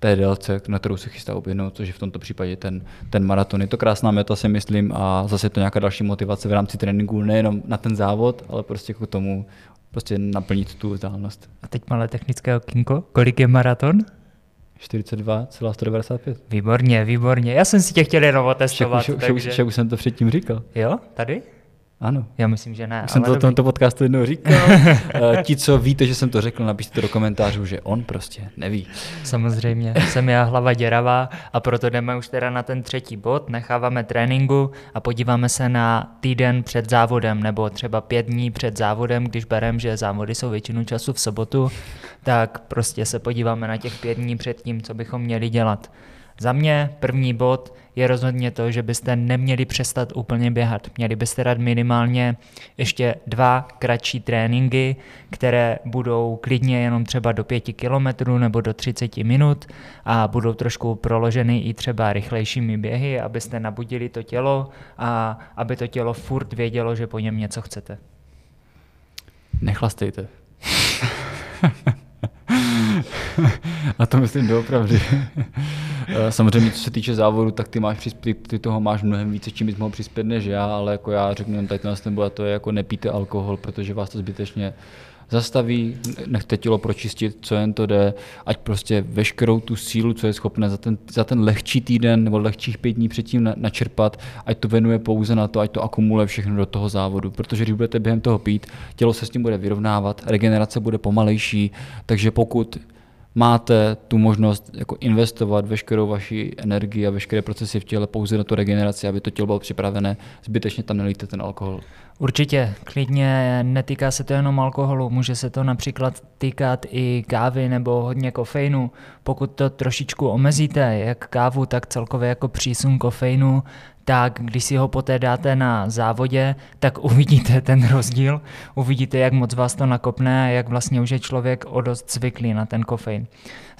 té délce, na kterou se chystá objednout, což je v tomto případě ten maraton. Je to krásná meta, si myslím, a zase je to nějaká další motivace v rámci tréninku, nejenom na ten závod, ale prostě k tomu prostě naplnit tu vzdálenost. A teď malé technické okýnko. Kolik je maraton? 42,195. Výborně, výborně. Já jsem si tě chtěl jenom otestovat. Však už jsem to předtím říkal. Jo, tady? Ano. Já myslím, že ne. Už jsem to o tomto podcastu jednou říkal. Ti, co víte, že jsem to řekl, napište do komentářů, že on prostě neví. Samozřejmě, jsem já hlava děravá a proto jdeme už teda na ten třetí bod, necháváme tréninku a podíváme se na týden před závodem nebo třeba 5 dní před závodem, když bereme, že závody jsou většinu času v sobotu, tak prostě se podíváme na těch 5 dní před tím, co bychom měli dělat. Za mě první bod je rozhodně to, že byste neměli přestat úplně běhat. Měli byste dát minimálně ještě 2 kratší tréninky, které budou klidně jenom třeba do 5 kilometrů nebo do 30 minut a budou trošku proloženy i třeba rychlejšími běhy, abyste nabudili to tělo a aby to tělo furt vědělo, že po něm něco chcete. Nechlastejte. A to myslím doopravdy. Samozřejmě, co se týče závodu, tak ty toho máš mnohem více, čím bys mohl přispět než já, ale jako já řeknu, tady to je jako nepijte alkohol, protože vás to zbytečně zastaví, nechte tělo pročistit, co jen to jde, ať prostě veškerou tu sílu, co je schopné za ten lehčí týden nebo lehčích 5 dní předtím načerpat, ať to venuje pouze na to, ať to akumuluje všechno do toho závodu, protože když budete během toho pít, tělo se s tím bude vyrovnávat, regenerace bude pomalejší, takže pokud máte tu možnost jako investovat veškerou vaši energii a veškeré procesy v těle pouze na tu regeneraci, aby to tělo bylo připravené, zbytečně tam nelíte ten alkohol. Určitě, klidně netýká se to jenom alkoholu, může se to například týkat i kávy nebo hodně kofeinu. Pokud to trošičku omezíte, jak kávu, tak celkově jako přísun kofeinu, tak když si ho poté dáte na závodě, tak uvidíte ten rozdíl, uvidíte, jak moc vás to nakopne a jak vlastně už je člověk o dost zvyklý na ten kofein.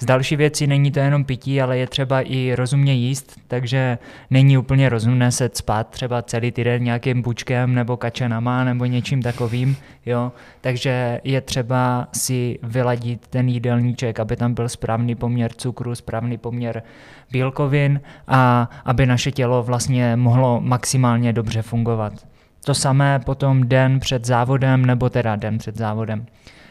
Z další věcí není to jenom pití, ale je třeba i rozumně jíst, takže není úplně rozumné se cpát třeba celý týden nějakým bučkem nebo kačenama nebo něčím takovým, jo. Takže je třeba si vyladit ten jídelníček, aby tam byl správný poměr cukru, správný poměr bílkovin a aby naše tělo vlastně mohlo maximálně dobře fungovat. To samé potom den před závodem, nebo teda den před závodem.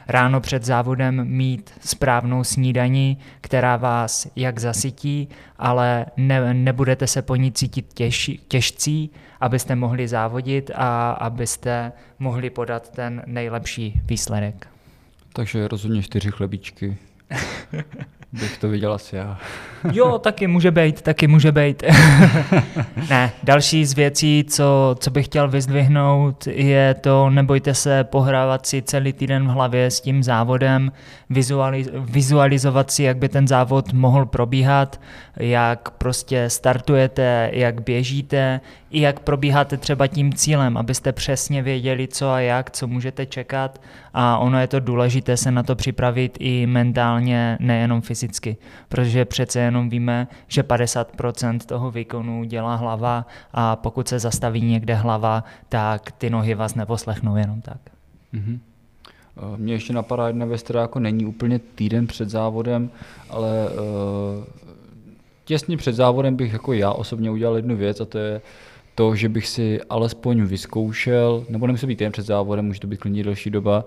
Ráno před závodem mít správnou snídani, která vás jak zasytí, ale nebudete se po ní cítit těžcí, abyste mohli závodit a abyste mohli podat ten nejlepší výsledek. Takže rozhodně 4 chlebíčky. Bych to viděl asi já. Jo, taky může být. Ne, další z věcí, co bych chtěl vyzdvihnout, je to, nebojte se pohrávat si celý týden v hlavě s tím závodem, vizualizovat si, jak by ten závod mohl probíhat, jak prostě startujete, jak běžíte, i jak probíháte třeba tím cílem, abyste přesně věděli, co a jak, co můžete čekat a ono je to důležité se na to připravit i mentálně, nejenom fyzicky, protože přece jenom víme, že 50% toho výkonu dělá hlava a pokud se zastaví někde hlava, tak ty nohy vás neposlechnou jenom tak. Mm-hmm. Mně ještě napadá jedna věc, která jako není úplně týden před závodem, ale těsně před závodem bych jako já osobně udělal jednu věc a to je to, že bych si alespoň vyzkoušel, nebo nemusí být jen před závodem, může to být klidně delší doba,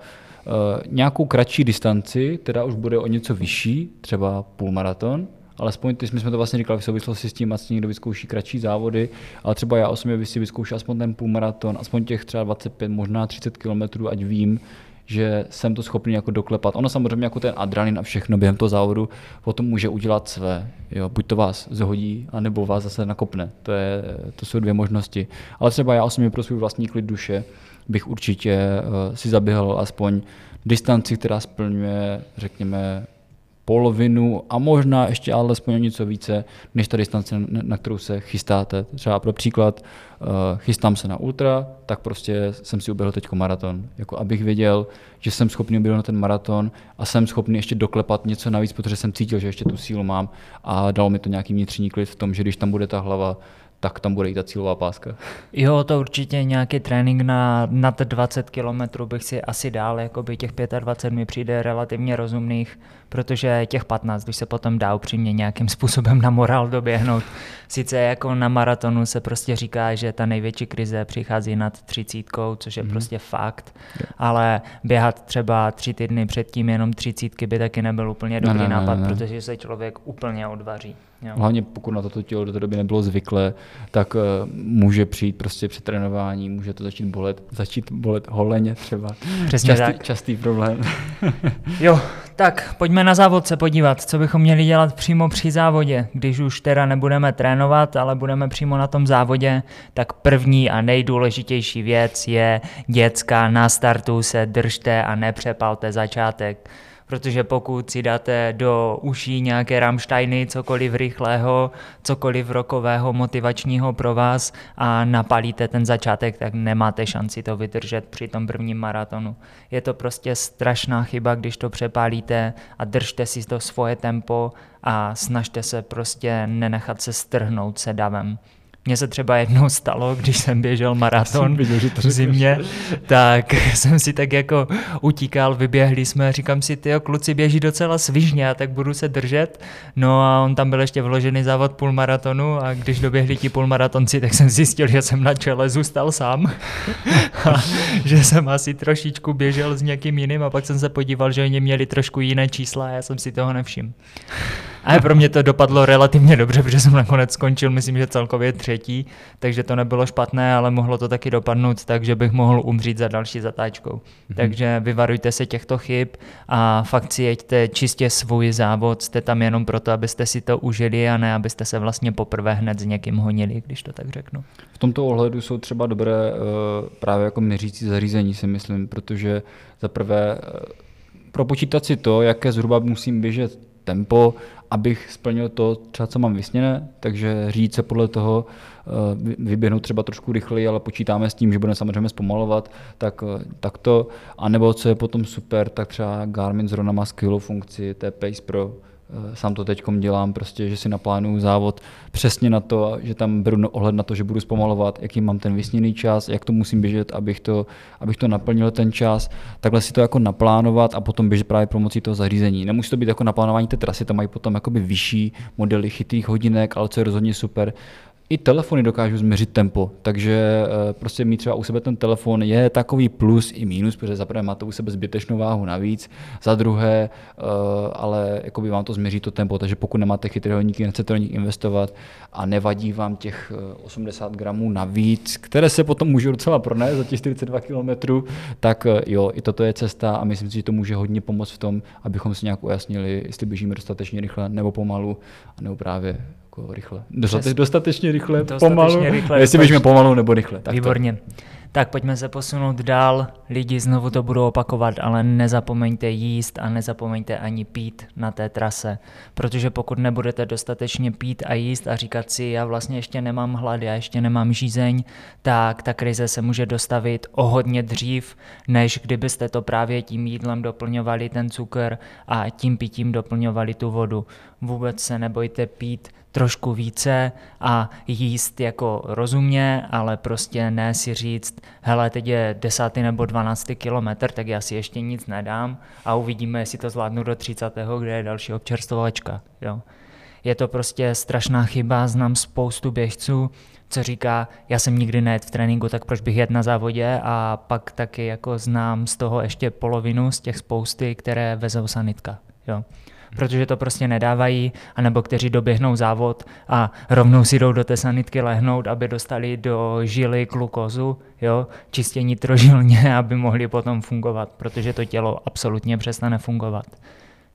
nějakou kratší distanci, která už bude o něco vyšší, třeba půlmaraton, alespoň my jsme to vlastně říkali v souvislosti s tím, ať někdo vyzkouší kratší závody, ale třeba já osobně bych si vyzkoušel aspoň ten půlmaraton, aspoň těch třeba 25, možná 30 kilometrů, ať vím, že jsem to schopný jako doklepat. Ono samozřejmě jako ten adrenalin a všechno během toho závodu potom může udělat své. Jo, buď to vás zhodí, anebo vás zase nakopne. To jsou 2 možnosti. Ale třeba já osobně pro svůj vlastní klid duše bych určitě si zaběhl aspoň distanci, která splňuje, řekněme, polovinu a možná ještě alespoň něco více, než ta distance, na kterou se chystáte. Třeba pro příklad, chystám se na ultra, tak prostě jsem si uběhl teď maraton. Jako abych věděl, že jsem schopný uběhnout na ten maraton a jsem schopný ještě doklepat něco navíc, protože jsem cítil, že ještě tu sílu mám a dalo mi to nějaký vnitřní klid v tom, že když tam bude ta hlava, tak tam bude i ta cílová páska. Jo, to určitě nějaký trénink na nad 20 kilometrů bych si asi dal, jakoby těch 25 mi přijde relativně rozumných, protože těch 15, když se potom dá upřímně nějakým způsobem na morál doběhnout. Sice jako na maratonu se prostě říká, že ta největší krize přichází nad 30, což je prostě fakt, ale běhat třeba 3 týdny předtím jenom 30 by taky nebyl úplně dobrý nápad. Protože se člověk úplně odvaří. Jo. Hlavně pokud na toto tělo do té doby nebylo zvyklé, tak může přijít prostě při trénování, může to začít bolet holeně třeba. Přesně tak. Častý problém. Jo, tak pojďme na závod se podívat, co bychom měli dělat přímo při závodě. Když už teda nebudeme trénovat, ale budeme přímo na tom závodě, tak první a nejdůležitější věc je, děcka, na startu se držte a nepřepalte začátek. Protože pokud si dáte do uší nějaké Rammsteiny, cokoliv rychlého, cokoliv rokového, motivačního pro vás a napalíte ten začátek, tak nemáte šanci to vydržet při tom prvním maratonu. Je to prostě strašná chyba, když to přepálíte a držte si to svoje tempo a snažte se prostě nenechat se strhnout se davem. Mně se třeba jednou stalo, když jsem běžel maraton v zimě, tak jsem si tak jako utíkal, vyběhli jsme, říkám si, tyjo, kluci běží docela svižně, a tak budu se držet. No a on tam byl ještě vložený závod půlmaratonu a když doběhli ti půlmaratonci, tak jsem zjistil, že jsem na čele zůstal sám a že jsem asi trošičku běžel s někým jiným a pak jsem se podíval, že oni měli trošku jiné čísla a já jsem si toho nevšiml. Ale pro mě to dopadlo relativně dobře, protože jsem nakonec skončil, myslím, že celkově 3., takže to nebylo špatné, ale mohlo to taky dopadnout, takže bych mohl umřít za další zatáčkou. Takže vyvarujte se těchto chyb a fakt si jeďte čistě svůj závod, jste tam jenom proto, abyste si to užili a ne, abyste se vlastně poprvé hned s někým honili, když to tak řeknu. V tomto ohledu jsou třeba dobré právě jako měřící zařízení, si myslím, protože za prvé propočítat si to, jaké zhruba musím běžet tempo, abych splnil to, třeba co mám vysněné, takže řídit se podle toho, vyběhnout třeba trošku rychleji, ale počítáme s tím, že budeme samozřejmě zpomalovat, tak to, anebo co je potom super, tak třeba Garmin zrovna má skvělou funkci, to je Pace Pro, sám to teďkom dělám, prostě, že si naplánuju závod přesně na to, že tam beru ohled na to, že budu zpomalovat, jaký mám ten vysněný čas, jak to musím běžet, abych to naplnil ten čas, takhle si to jako naplánovat a potom běžet právě pomocí toho zařízení. Nemusí to být jako naplánování té trasy, tam mají potom jakoby vyšší modely chytrých hodinek, ale co je rozhodně super, i telefony dokážou změřit tempo, takže prostě mít třeba u sebe ten telefon je takový plus i mínus, protože za prvé máte u sebe zbytečnou váhu navíc, za druhé, ale jakoby vám to změří to tempo, takže pokud nemáte chytré hodinky, nechcete do nich investovat a nevadí vám těch 80 gramů navíc, které se potom můžou docela pronést za těch 42 kilometrů, tak jo, i toto je cesta a myslím si, že to může hodně pomoct v tom, abychom si nějak ujasnili, jestli běžíme dostatečně rychle nebo pomalu, nebo právě rychle. Dostatečně rychle, pomalu, jestli běžíme pomalu nebo rychle. Tak výborně. Tak pojďme se posunout dál. Lidi, znovu to budou opakovat, ale nezapomeňte jíst a nezapomeňte ani pít na té trase, protože pokud nebudete dostatečně pít a jíst a říkat si, já vlastně ještě nemám hlad, já ještě nemám žízeň, tak ta krize se může dostavit o hodně dřív, než kdybyste to právě tím jídlem doplňovali ten cukr a tím pitím doplňovali tu vodu. Vůbec se nebojte pít trošku více a jíst jako rozumně, ale prostě ne si říct, hele, teď je 10. nebo 12. kilometr, tak já si ještě nic nedám a uvidíme, jestli to zvládnu do 30., kde je další občerstvovačka. Jo. Je to prostě strašná chyba, znám spoustu běžců, co říká, já jsem nikdy nejet v tréninku, tak proč bych jet na závodě, a pak taky jako znám z toho ještě polovinu z těch spousty, které vezou sanitka. Jo. Protože to prostě nedávají, anebo kteří doběhnou závod a rovnou si jdou do té sanitky lehnout, aby dostali do žily glukózu, jo, čistě nitrožilně, aby mohli potom fungovat, protože to tělo absolutně přestane fungovat.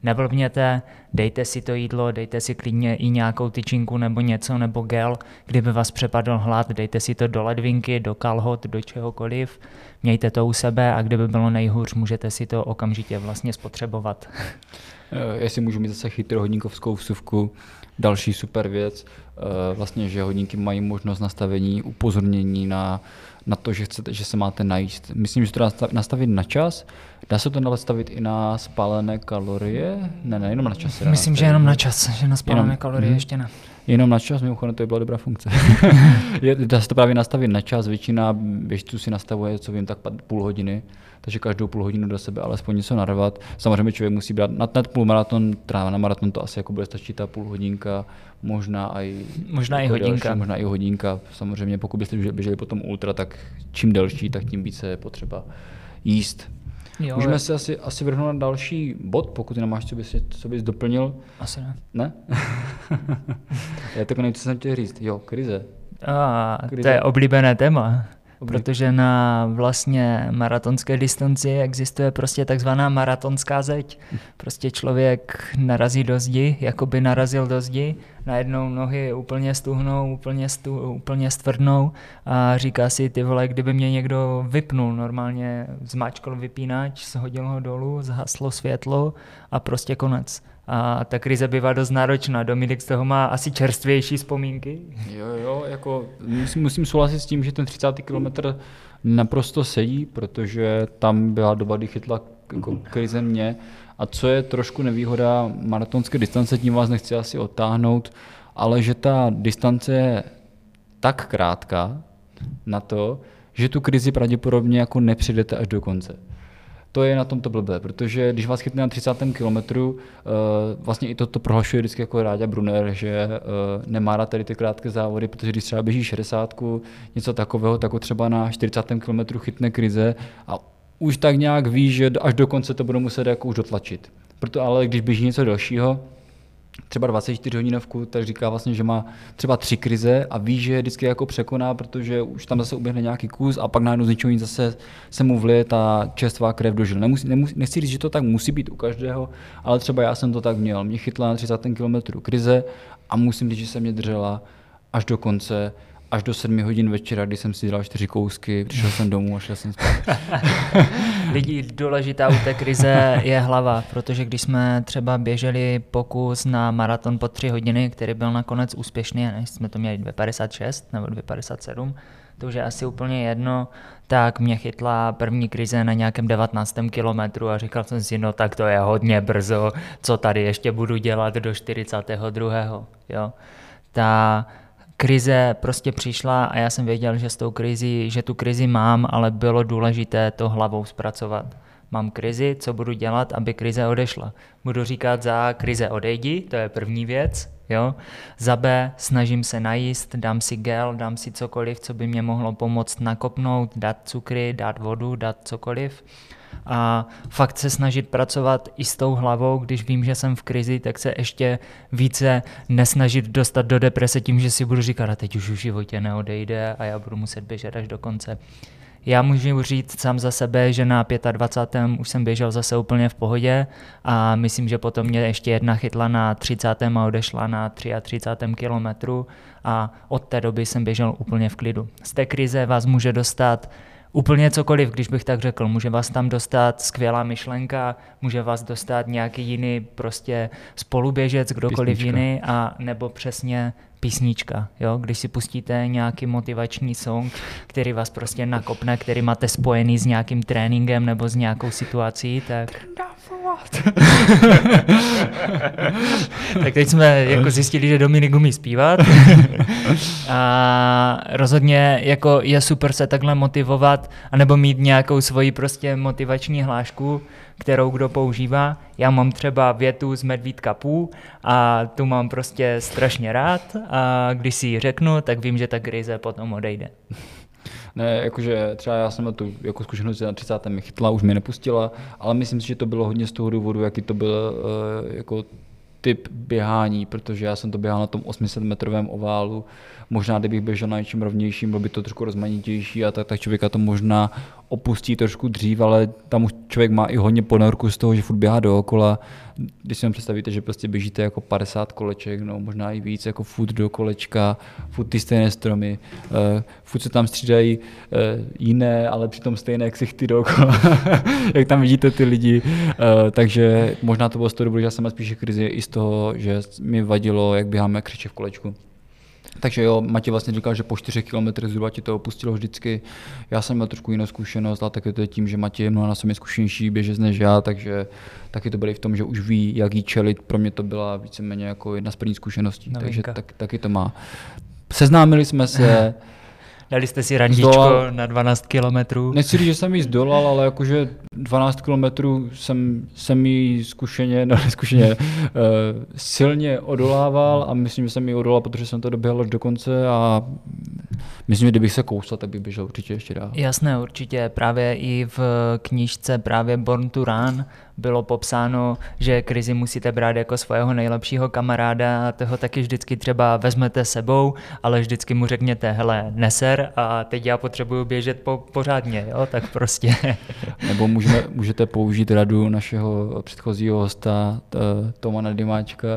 Neblbněte, dejte si to jídlo, dejte si klidně i nějakou tyčinku nebo něco, nebo gel, kdyby vás přepadl hlad, dejte si to do ledvinky, do kalhot, do čehokoliv, mějte to u sebe a kdyby bylo nejhůř, můžete si to okamžitě vlastně spotřebovat. Jestli můžu mít zase chytrou hodinkovskou vsuvku, další super věc, vlastně, že hodinky mají možnost nastavení, upozornění na to, že chcete, že se máte najíst. Myslím, že to dá nastavit na čas. Dá se to nastavit i na spálené kalorie? Ne, jenom na čas. Myslím, že jenom na čas, že na spálené kalorie ještě ne. Jenom na čas, mimochodem to by byla dobrá funkce. Dá se to právě nastavit na čas, většina běžců si nastavuje, co vím, tak půl hodiny, takže každou půl hodinu do sebe alespoň něco narvat. Samozřejmě člověk musí brát na půlmaraton, na maraton to asi jako bude stačit ta půl hodinka, možná i hodinka. Samozřejmě pokud byste běželi potom ultra, tak čím delší, tak tím více je potřeba jíst. Jo, můžeme se asi vrhnout na další bod, pokud nemáš, co bys doplnil. Asi ne. Ne? Já tak nevím, co jsem chtěl říct. Jo, krize. Krize. To je oblíbené téma. Protože na vlastně maratonské distanci existuje prostě takzvaná maratonská zeď. Prostě člověk narazí do zdi, jakoby narazil do zdi, najednou nohy úplně stuhnou, úplně stvrdnou a říká si, ty vole, kdyby mě někdo vypnul, normálně zmáčkal vypínač, shodil ho dolů, zhaslo světlo a prostě konec. A ta krize bývá dost náročná. Dominik z toho má asi čerstvější vzpomínky. Jo, jako musím souhlasit s tím, že ten 30. kilometr naprosto sedí, protože tam byla doba, kdy chytla krize mě. A co je trošku nevýhoda maratonské distance, tím vás nechci asi odtáhnout, ale že ta distance je tak krátká na to, že tu krizi pravděpodobně jako nepřijdete až do konce. To je na tomto blbé, protože když vás chytne na 30. kilometru, vlastně i to prohlašuje vždycky jako Ráďa Brunner, že nemá rád tady ty krátké závody, protože když třeba běží 60, něco takového, tak třeba na 40. kilometru chytne krize a už tak nějak ví, že až do konce to budou muset jako už dotlačit. Proto ale když běží něco delšího, třeba 24 hodinovku, tak říká vlastně, že má třeba 3 krize a ví, že je vždycky jako překoná, protože už tam zase uběhne nějaký kus a pak najednou z ničeho nic zase se mu vlije ta čerstvá krev do žil. Nechci říct, že to tak musí být u každého, ale třeba já jsem to tak měl. Mě chytla na 30. kilometru krize a musím říct, že se mě držela až do konce, až do 7 hodin večera, kdy jsem si dělal 4 kousky, přišel jsem domů a šel jsem spát. Lidi, důležitá u té krize je hlava, protože když jsme třeba běželi pokus na maraton pod 3 hodiny, který byl nakonec úspěšný, a než jsme to měli 2,56 nebo 2,57, to už je asi úplně jedno, tak mě chytla první krize na nějakém 19. kilometru a říkal jsem si, no tak to je hodně brzo, co tady ještě budu dělat do 42. Jo? Krize prostě přišla a já jsem věděl, že tu krizi mám, ale bylo důležité to hlavou zpracovat. Mám krizi, co budu dělat, aby krize odešla. Budu říkat za krize odejdi, to je první věc. Jo? Za B, snažím se najíst, dám si gel, dám si cokoliv, co by mě mohlo pomoct nakopnout, dát cukry, dát vodu, dát cokoliv. A fakt se snažit pracovat i s tou hlavou, když vím, že jsem v krizi, tak se ještě více nesnažit dostat do deprese tím, že si budu říkat, a teď už v životě neodejde a já budu muset běžet až do konce. Já můžu říct sám za sebe, že na 25. už jsem běžel zase úplně v pohodě a myslím, že potom mě ještě jedna chytla na 30. a odešla na 33. kilometru a od té doby jsem běžel úplně v klidu. Z té krize vás může dostat úplně cokoliv, když bych tak řekl, může vás tam dostat skvělá myšlenka, může vás dostat nějaký jiný prostě spoluběžec, kdokoliv jiný, a nebo přesně písnička. Jo? Když si pustíte nějaký motivační song, který vás prostě nakopne, který máte spojený s nějakým tréninkem nebo s nějakou situací, tak... Tak teď jsme jako zjistili, že Dominik umí zpívat. A rozhodně jako je super se takhle motivovat, anebo mít nějakou svoji prostě motivační hlášku, kterou kdo používá. Já mám třeba větu z Medvídka Pů a tu mám prostě strašně rád a když si ji řeknu, tak vím, že ta krize potom odejde. Ne, jakože třeba já jsem tu jako zkušenost na 30. mi chytla, už mě nepustila, ale myslím si, že to bylo hodně z toho důvodu, jaký to byl jako typ běhání, protože já jsem to běhal na tom 800-metrovém oválu. Možná, kdybych běžel na něčem rovnějším, bylo by to trošku rozmanitější a tak člověka to možná opustí trošku dřív, ale tam už člověk má i hodně ponorku z toho, že furt běhá dookola. Když si vám představíte, že prostě běžíte jako 50 koleček, no možná i víc, jako furt do kolečka, furt ty stejné stromy, furt se tam střídají jiné, ale přitom stejné ksichty dookola, jak tam vidíte ty lidi. Takže možná to bylo z toho dobu, že já jsem spíše krizi i z toho, že mi vadilo, jak běháme křiče v kolečku. Takže jo, Matěj vlastně říkal, že po 4 kilometrech zhruba ti to opustilo vždycky. Já jsem měl trošku jinou zkušenost, ale taky to je tím, že Matěj je mnohonásobně zkušenější běžec než já, takže taky to bylo i v tom, že už ví, jak jí čelit. Pro mě to byla víceméně jako jedna z prvních zkušeností, novinka. Takže taky to má. Seznámili jsme se. Dali jste si randičko na 12 kilometrů? Nechci říct, že jsem ji zdolal, ale jakože 12 kilometrů jsem ji silně odolával a myslím, že jsem ji odolal, protože jsem to doběhal až do konce a myslím, že kdybych se kousal, tak bych běžel určitě ještě dál. Jasné, určitě. Právě i v knížce právě Born to Run bylo popsáno, že krizi musíte brát jako svého nejlepšího kamaráda a toho taky vždycky třeba vezmete sebou, ale vždycky mu řekněte, hele, neser a teď já potřebuju běžet pořádně, jo, tak prostě. Nebo můžete použít radu našeho předchozího hosta Tomana Dymáčka,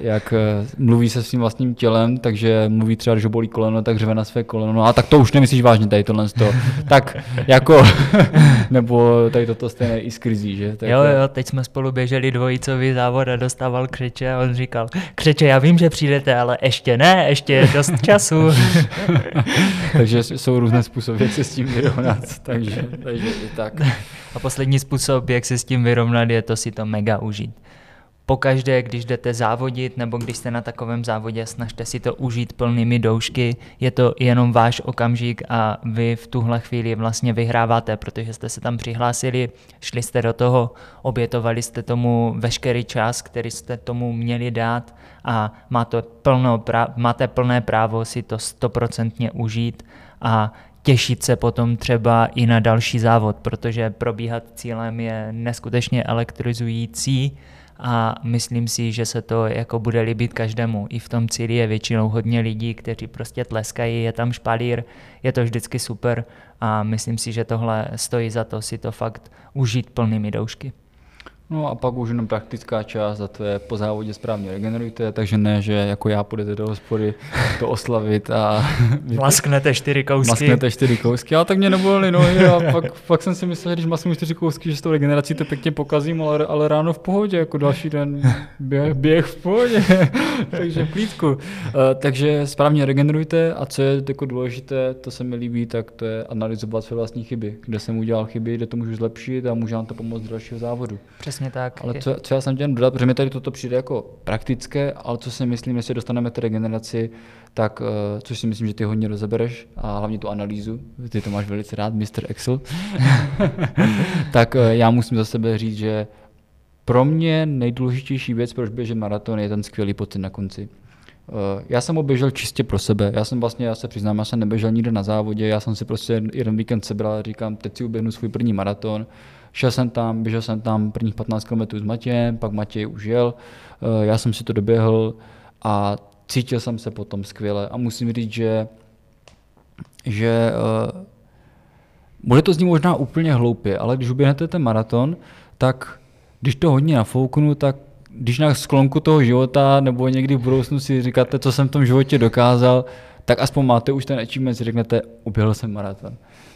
jak mluví se svým vlastním tělem, takže mluví třeba, že bolí koleno, tak řve na své koleno, no a tak to už nemyslíš vážně tady tohle z toho, tak jako, nebo tady toto stejné i s krizí, že? Tak jo, teď jsme spolu běželi dvojicový závod a dostával křeče a on říkal, křeče, já vím, že přijdete, ale ještě je dost času. Takže jsou různé způsoby, jak se s tím vyrovnat, takže i tak. A poslední způsob, jak se s tím vyrovnat, je to si to mega užít. Pokaždé, když jdete závodit nebo když jste na takovém závodě, snažte si to užít plnými doušky. Je to jenom váš okamžik a vy v tuhle chvíli vlastně vyhráváte, protože jste se tam přihlásili, šli jste do toho, obětovali jste tomu veškerý čas, který jste tomu měli dát a máte plné právo si to 100% užít a těšit se potom třeba i na další závod, protože probíhat cílem je neskutečně elektrizující. A myslím si, že se to jako bude líbit každému. I v tom cíli je většinou hodně lidí, kteří prostě tleskají, je tam špalír, je to vždycky super a myslím si, že tohle stojí za to si to fakt užít plnými doušky. No a pak už jenom praktická část, a to je po závodě správně regenerujte, takže ne, že jako já půjdete do hospody to oslavit a... Masknete čtyři kousky, ale tak mě nebolely nohy a pak jsem si myslel, že když masknu 4 kousky, že s tou regenerací to pěkně pokazím, ale ráno v pohodě, jako další den běh v pohodě, takže v klídku. Takže správně regenerujte a co je jako důležité, to se mi líbí, tak to je analyzovat své vlastní chyby, kde jsem udělal chyby, kde to můžu zlepšit a můžu vám to pomoct do dalšího závodu. Přesně tak. Ale co já jsem chtěl dodat, protože mi tady toto přijde jako praktické, ale co si myslím, jestli dostaneme té regeneraci, tak což si myslím, že ty hodně rozebereš a hlavně tu analýzu, ty to máš velice rád, Mr. Excel, tak já musím za sebe říct, že pro mě nejdůležitější věc, proč běžím maraton, je ten skvělý pocit na konci. Já jsem ho běžel čistě pro sebe. Já se přiznám, já jsem neběžel nikde na závodě, já jsem si prostě jeden víkend sebral a říkám, teď si uběhnu svůj první maraton. Šel jsem tam, běžel jsem tam prvních 15 km s Matějem, pak Matěj už jel, já jsem si to doběhl a cítil jsem se potom skvěle. A musím říct, že bude to znít možná úplně hloupě, ale když uběhnete ten maraton, tak když to hodně nafouknu, tak když na sklonku toho života nebo někdy v budoucnu si říkáte, co jsem v tom životě dokázal, tak aspoň máte už ten achievement, si řeknete, uběhl jsem maraton.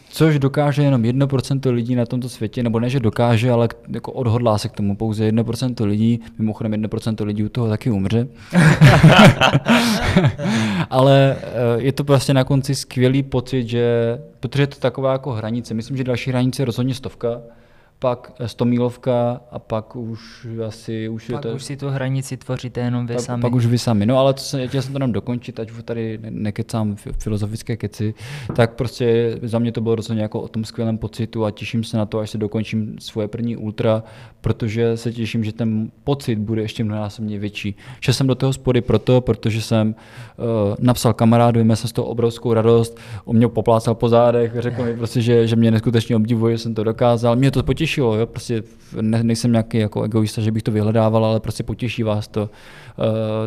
Což dokáže jenom 1% lidí na tomto světě, nebo ne, že dokáže, ale jako odhodlá se k tomu pouze 1% lidí, mimochodem 1% lidí u toho taky umře. Ale je to prostě na konci skvělý pocit, že, protože je to taková jako hranice, myslím, že další hranice je rozhodně 100, pak 100-mílovka a pak už asi... Už si tu hranici tvoříte jenom vy sami. Pak už vy sami, no ale chtěl jsem to jenom dokončit, ať už tady nekecám filozofické keci, tak prostě za mě to bylo docela jako o tom skvělém pocitu a těším se na to, až se dokončím svoje první ultra, protože se těším, že ten pocit bude ještě mnohonásobně větší. Šel jsem do té hospody protože jsem napsal kamarádu, měl jsem z toho obrovskou radost, on mě poplácal po zádech, řekl mi prostě, že mě neskutečně obdivuje, že jsem to dokázal, mě to potěšilo. potěšilo, jo? Prostě nejsem nějaký jako egoista, že bych to vyhledával, ale prostě potěší vás to.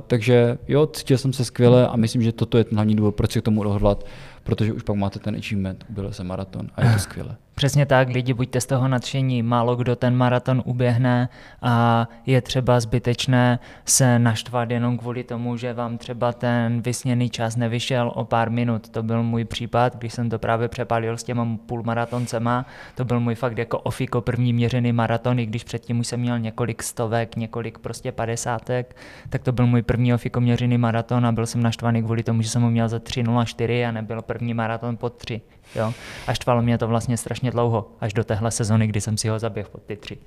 Takže jo, cítil jsem se skvěle a myslím, že toto je ten hlavní důvod, proč se k tomu odhodlat, protože už pak máte ten achievement, udělal jsem maraton a je to skvěle. Přesně tak, lidi, buďte z toho nadšení, málo kdo ten maraton uběhne a je třeba zbytečné se naštvat jenom kvůli tomu, že vám třeba ten vysněný čas nevyšel o pár minut. To byl můj případ, když jsem to právě přepálil s těma půlmaratoncema, to byl můj fakt jako ofiko první měřený maraton, i když předtím už jsem měl několik stovek, několik prostě padesátek, tak to byl můj první ofiko měřený maraton a byl jsem naštvaný kvůli tomu, že jsem ho měl za 3:04 a nebyl první maraton pod 3. Jo? A štvalo mě to vlastně strašně dlouho, až do téhle sezony, kdy jsem si ho zaběhl pod ty 3.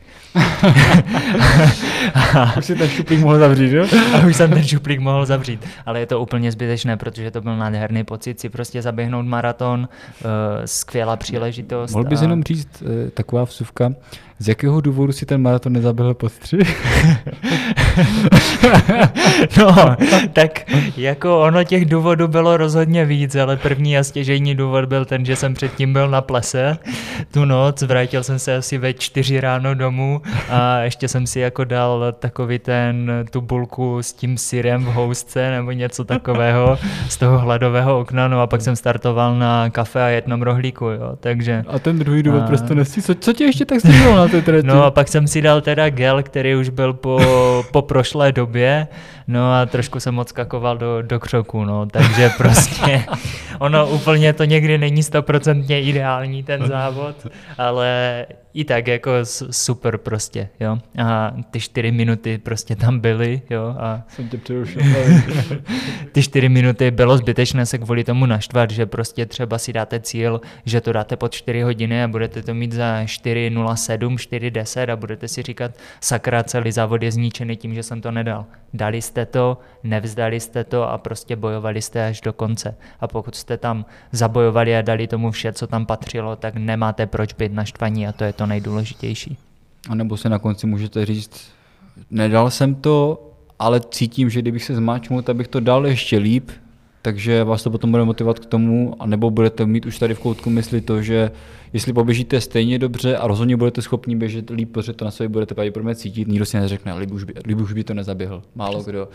Už si ten šuplík mohl zavřít, jo? A už jsem ten šuplík mohl zavřít, ale je to úplně zbytečné, protože to byl nádherný pocit si prostě zaběhnout maraton, skvělá příležitost. Mohl bys jenom říct taková vsuvka, z jakého důvodu si ten maraton nezaběhl pod 3? No, tak jako ono těch důvodů bylo rozhodně víc, ale první a stěžejní důvod byl ten, že jsem předtím byl na plese tu noc, vrátil jsem se asi ve 4 ráno domů a ještě jsem si jako dal takový tu bulku s tím syrem v housce nebo něco takového z toho hladového okna, no a pak jsem startoval na kafe a jednom rohlíku, jo, takže. A ten druhý důvod prostě nesí, co tě ještě tak stěžilo na té trati? No a pak jsem si dal teda gel, který už byl po prošlé době, no a trošku jsem odskakoval do křoku, no, takže prostě ono úplně to někdy není 100% ideální ten závod, ale i tak jako super prostě, jo. A ty 4 minuty prostě tam byly, jo. A jsem tě přerušil. Ty 4 minuty bylo zbytečné se kvůli tomu naštvat, že prostě třeba si dáte cíl, že to dáte pod 4 hodiny a budete to mít za 4:07, 4:10 a budete si říkat, sakra, celý závod je zničený tím, že jsem to nedal. Dali jste to, nevzdali jste to a prostě bojovali jste až do konce. A pokud jste tam zabojovali a dali tomu vše, co tam patřilo, tak nemáte proč být naštvaní a to je to nejdůležitější. A nebo se na konci můžete říct, nedal jsem to, ale cítím, že kdybych se zmáčknul, tak bych to dal ještě líp, takže vás to potom bude motivovat k tomu, anebo budete mít už tady v koutku mysli to, že jestli poběžíte stejně dobře a rozhodně budete schopni běžet líp, protože to na sobě budete pravděpodobně cítit, nikdo si neřekne, líp už by to nezaběhl, málo kdo.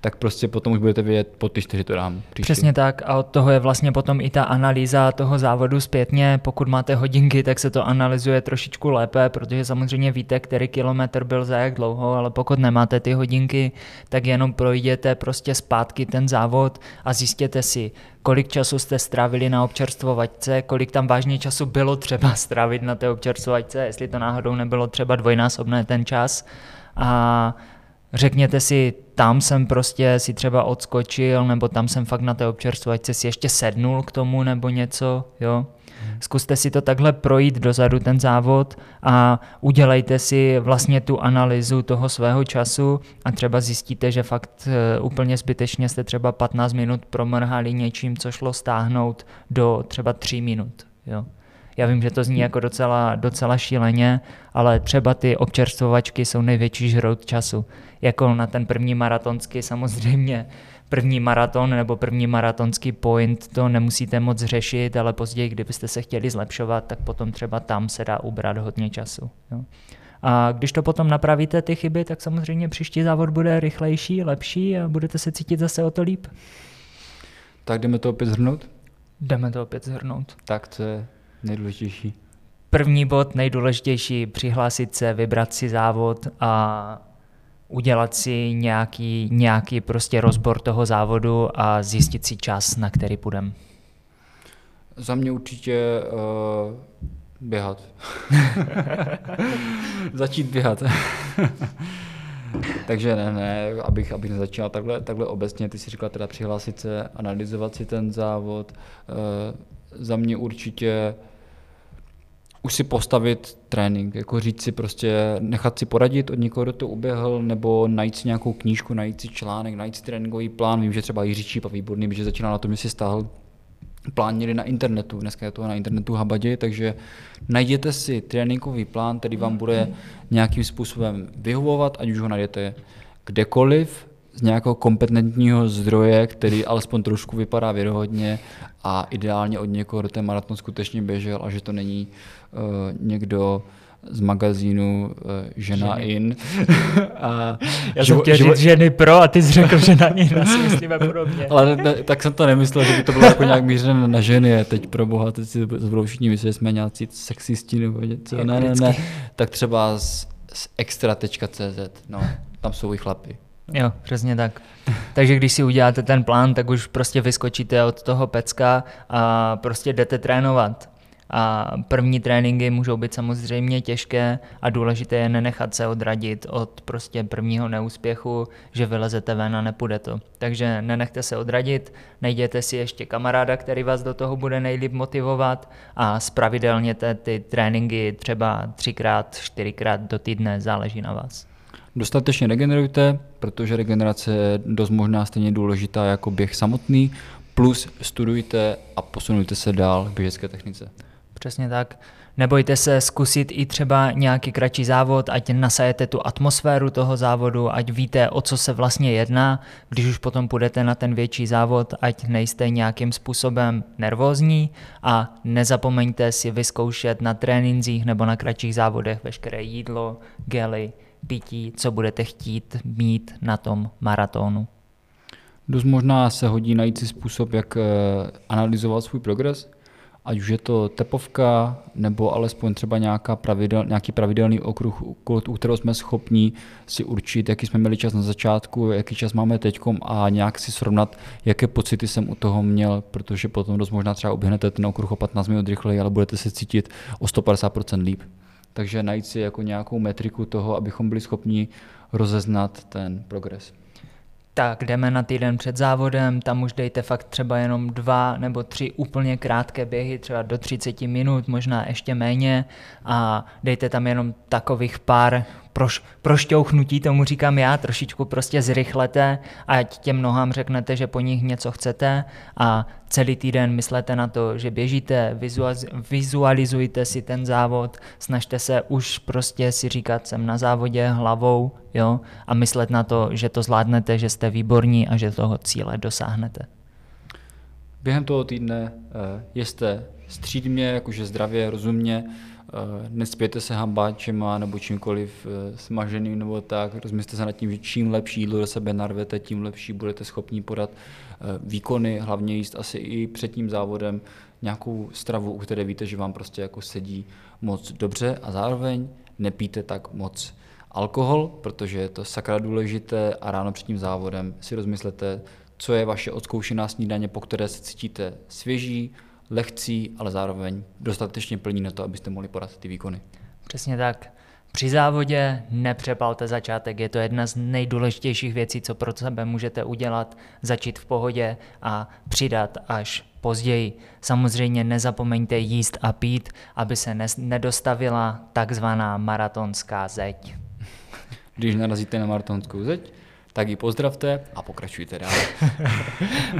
Tak prostě potom už budete vědět, po ty 4 to dám. Příště. Přesně tak a od toho je vlastně potom i ta analýza toho závodu zpětně. Pokud máte hodinky, tak se to analyzuje trošičku lépe, protože samozřejmě víte, který kilometr byl za jak dlouho, ale pokud nemáte ty hodinky, tak jenom projdete prostě zpátky ten závod a zjistěte si, kolik času jste strávili na občerstvovačce, kolik tam vážně času bylo třeba strávit na té občerstvovačce, jestli to náhodou nebylo třeba dvojnásobné ten čas a řekněte si, tam jsem prostě si třeba odskočil, nebo tam jsem fakt na té občerstvovačce si ještě sednul k tomu nebo něco, jo. Zkuste si to takhle projít dozadu ten závod a udělejte si vlastně tu analýzu toho svého času a třeba zjistíte, že fakt úplně zbytečně jste třeba 15 minut promrhali něčím, co šlo stáhnout do třeba 3 minut, jo. Já vím, že to zní jako docela šíleně, ale třeba ty občerstvovačky jsou největší žrout času. Jako na ten první maratonský samozřejmě. První maraton nebo první maratonský point to nemusíte moc řešit, ale později, kdybyste se chtěli zlepšovat, tak potom třeba tam se dá ubrat hodně času. Jo. A když to potom napravíte ty chyby, tak samozřejmě příští závod bude rychlejší, lepší a budete se cítit zase o to líp. Tak jdeme to opět shrnout? Tak to je nejdůležitější. První bod, nejdůležitější, přihlásit se, vybrat si závod a udělat si nějaký prostě rozbor toho závodu a zjistit si čas, na který půjdem. Za mě určitě běhat. Začít běhat. Takže ne, abych nezačínal takhle obecně, ty jsi říkala teda přihlásit se, analyzovat si ten závod, za mě určitě už si postavit trénink, jako říct si prostě, nechat si poradit od někoho, kdo to uběhl, nebo najít si nějakou knížku, najít si článek, najít si tréninkový plán, vím, že třeba Jiří Číp a Výborný, že začínal na tom, že si stáhl plán měli na internetu, dneska je toho na internetu habadě, takže najděte si tréninkový plán, který vám bude nějakým způsobem vyhovovat, ať už ho najdete kdekoliv, z nějakého kompetentního zdroje, který alespoň trošku vypadá věrohodně a ideálně od někoho, kdo ten maraton skutečně běžel a že to není někdo z magazínu Žena in. A já jsem chtěl říct ženy pro a ty jsi řekl žena in, asi myslíme podobně. Ale ne, tak jsem to nemyslel, že by to bylo jako nějak mířené na ženy, teď pro boha, teď si budou všichni myslet, že jsme nějací sexisti nebo něco, jako ne, tak třeba z extra.cz, no, tam jsou i chlapy. Jo, přesně tak. Takže když si uděláte ten plán, tak už prostě vyskočíte od toho pecka a prostě jdete trénovat. A první tréninky můžou být samozřejmě těžké a důležité je nenechat se odradit od prostě prvního neúspěchu, že vylezete ven a nepůjde to. Takže nenechte se odradit, najděte si ještě kamaráda, který vás do toho bude nejlíp motivovat a zpravidelněte ty tréninky třeba 3x, 4x do týdne, záleží na vás. Dostatečně regenerujte, protože regenerace je dost možná stejně důležitá jako běh samotný, plus studujte a posunujte se dál k běžecké technice. Přesně tak. Nebojte se zkusit i třeba nějaký kratší závod, ať nasajete tu atmosféru toho závodu, ať víte, o co se vlastně jedná, když už potom půjdete na ten větší závod, ať nejste nějakým způsobem nervózní a nezapomeňte si vyzkoušet na trénincích nebo na kratších závodech veškeré jídlo, gely, pití, co budete chtít mít na tom maratonu. Dost možná se hodí najít si způsob, jak analyzovat svůj progres, ať už je to tepovka, nebo alespoň třeba nějaký pravidelný okruh, u kterého jsme schopni si určit, jaký jsme měli čas na začátku, jaký čas máme teďkom a nějak si srovnat, jaké pocity jsem u toho měl, protože potom dost možná třeba oběhnete ten okruh o 15 minut rychleji, ale budete se cítit o 150% líp. Takže najít si jako nějakou metriku toho, abychom byli schopni rozeznat ten progres. Tak jdeme na týden před závodem, tam už dejte fakt třeba jenom 2 nebo 3 úplně krátké běhy, třeba do 30 minut, možná ještě méně a dejte tam jenom takových pár prošťouchnutí, tomu říkám já, trošičku prostě zrychlete, ať těm nohám řeknete, že po nich něco chcete a celý týden myslete na to, že běžíte, vizualizujte si ten závod, snažte se už prostě si říkat, jsem na závodě hlavou, jo, a myslet na to, že to zvládnete, že jste výborní a že toho cíle dosáhnete. Během toho týdne jeste střídmě, jakože zdravě, rozumně, nespějte se hambáčema nebo čímkoliv smaženým nebo tak, rozmyslete se nad tím, že čím lepší jídlo do sebe narvete, tím lepší budete schopni podat výkony, hlavně jíst asi i před tím závodem nějakou stravu, u které víte, že vám prostě jako sedí moc dobře a zároveň nepijte tak moc alkohol, protože je to sakra důležité a ráno před tím závodem si rozmyslete, co je vaše odzkoušená snídaně, po které se cítíte svěží, lehcí, ale zároveň dostatečně plní na to, abyste mohli podat ty výkony. Přesně tak. Při závodě nepřepalte začátek, je to jedna z nejdůležitějších věcí, co pro sebe můžete udělat, začít v pohodě a přidat až později. Samozřejmě nezapomeňte jíst a pít, aby se nedostavila takzvaná maratonská zeď. Když narazíte na maratonskou zeď, tak ji pozdravte a pokračujte dál.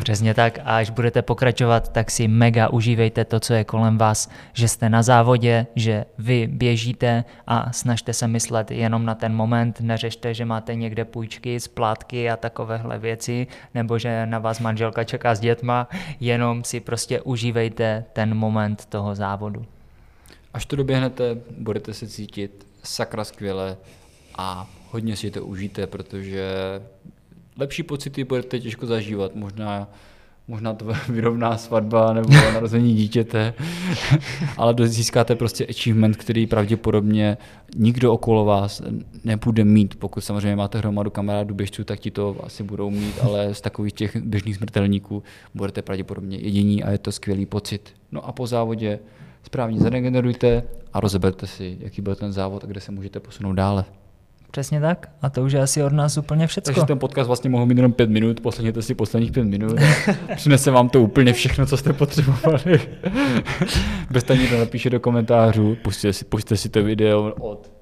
Přesně tak. A až budete pokračovat, tak si mega užívejte to, co je kolem vás, že jste na závodě, že vy běžíte a snažte se myslet jenom na ten moment. Neřešte, že máte někde půjčky, splátky a takovéhle věci, nebo že na vás manželka čeká s dětma. Jenom si prostě užívejte ten moment toho závodu. Až to doběhnete, budete se cítit sakra skvěle a hodně si to užijte, protože lepší pocity budete těžko zažívat. Možná to vyrovná svatba nebo narození dítěte, ale získáte prostě achievement, který pravděpodobně nikdo okolo vás nebude mít. Pokud samozřejmě máte hromadu kamarádů běžců, tak ti to asi budou mít, ale z takových těch běžných smrtelníků budete pravděpodobně jediní a je to skvělý pocit. No a po závodě správně zaregenerujte a rozeberte si, jaký byl ten závod a kde se můžete posunout dále. Přesně tak. A to už je asi od nás úplně všecko. Takže ten podcast vlastně mohl mít jenom 5 minut, poslechněte si posledních 5 minut a přinese vám to úplně všechno, co jste potřebovali. Bez toho nikdo napíše do komentářů, pusťte si to video od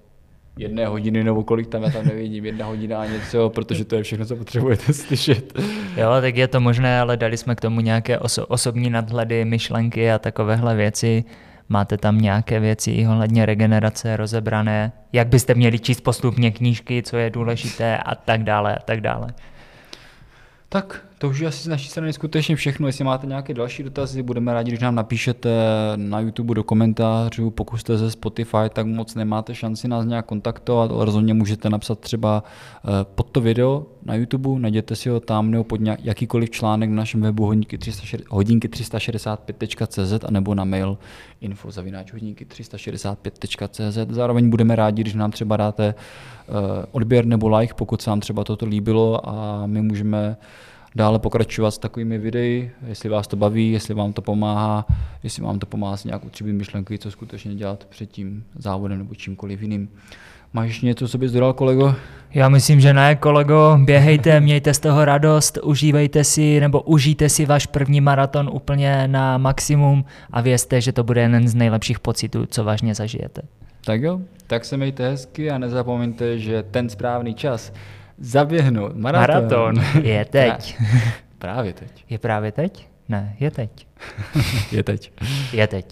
1 hodiny nebo kolik tam, já tam nevidím, 1 hodina a něco, protože to je všechno, co potřebujete slyšet. Jo, tak je to možné, ale dali jsme k tomu nějaké osobní nadhledy, myšlenky a takovéhle věci. Máte tam nějaké věci i ohledně regenerace rozebrané, jak byste měli číst postupně knížky, co je důležité a tak dále, a tak dále. Tak To už je asi z naší strany skutečně všechno. Jestli máte nějaké další dotazy, budeme rádi, když nám napíšete na YouTube do komentářů. Pokud jste ze Spotify, tak moc nemáte šanci nás nějak kontaktovat, ale rozhodně můžete napsat třeba pod to video na YouTube, najděte si ho tam, nebo pod jakýkoliv článek na našem webu hodinky365.cz a nebo na mail info@hodinky365.cz. Zároveň budeme rádi, když nám třeba dáte odběr nebo like, pokud se vám třeba toto líbilo, a my můžeme dále pokračovat s takovými videi, jestli vás to baví, jestli vám to pomáhá, jestli vám to pomáhá nějak utříbit myšlenky, co skutečně dělat před tím závodem nebo čímkoliv jiným. Máš něco, co bys dodal, kolego? Já myslím, že ne, kolego. Běhejte, mějte z toho radost, užívejte si nebo užijte si váš první maraton úplně na maximum a vězte, že to bude jeden z nejlepších pocitů, co vážně zažijete. Tak jo, tak se mějte hezky a nezapomeňte, že ten správný čas zaběhnout maraton je teď. Právě teď. Je právě teď? Ne, je teď. Je teď. Je teď.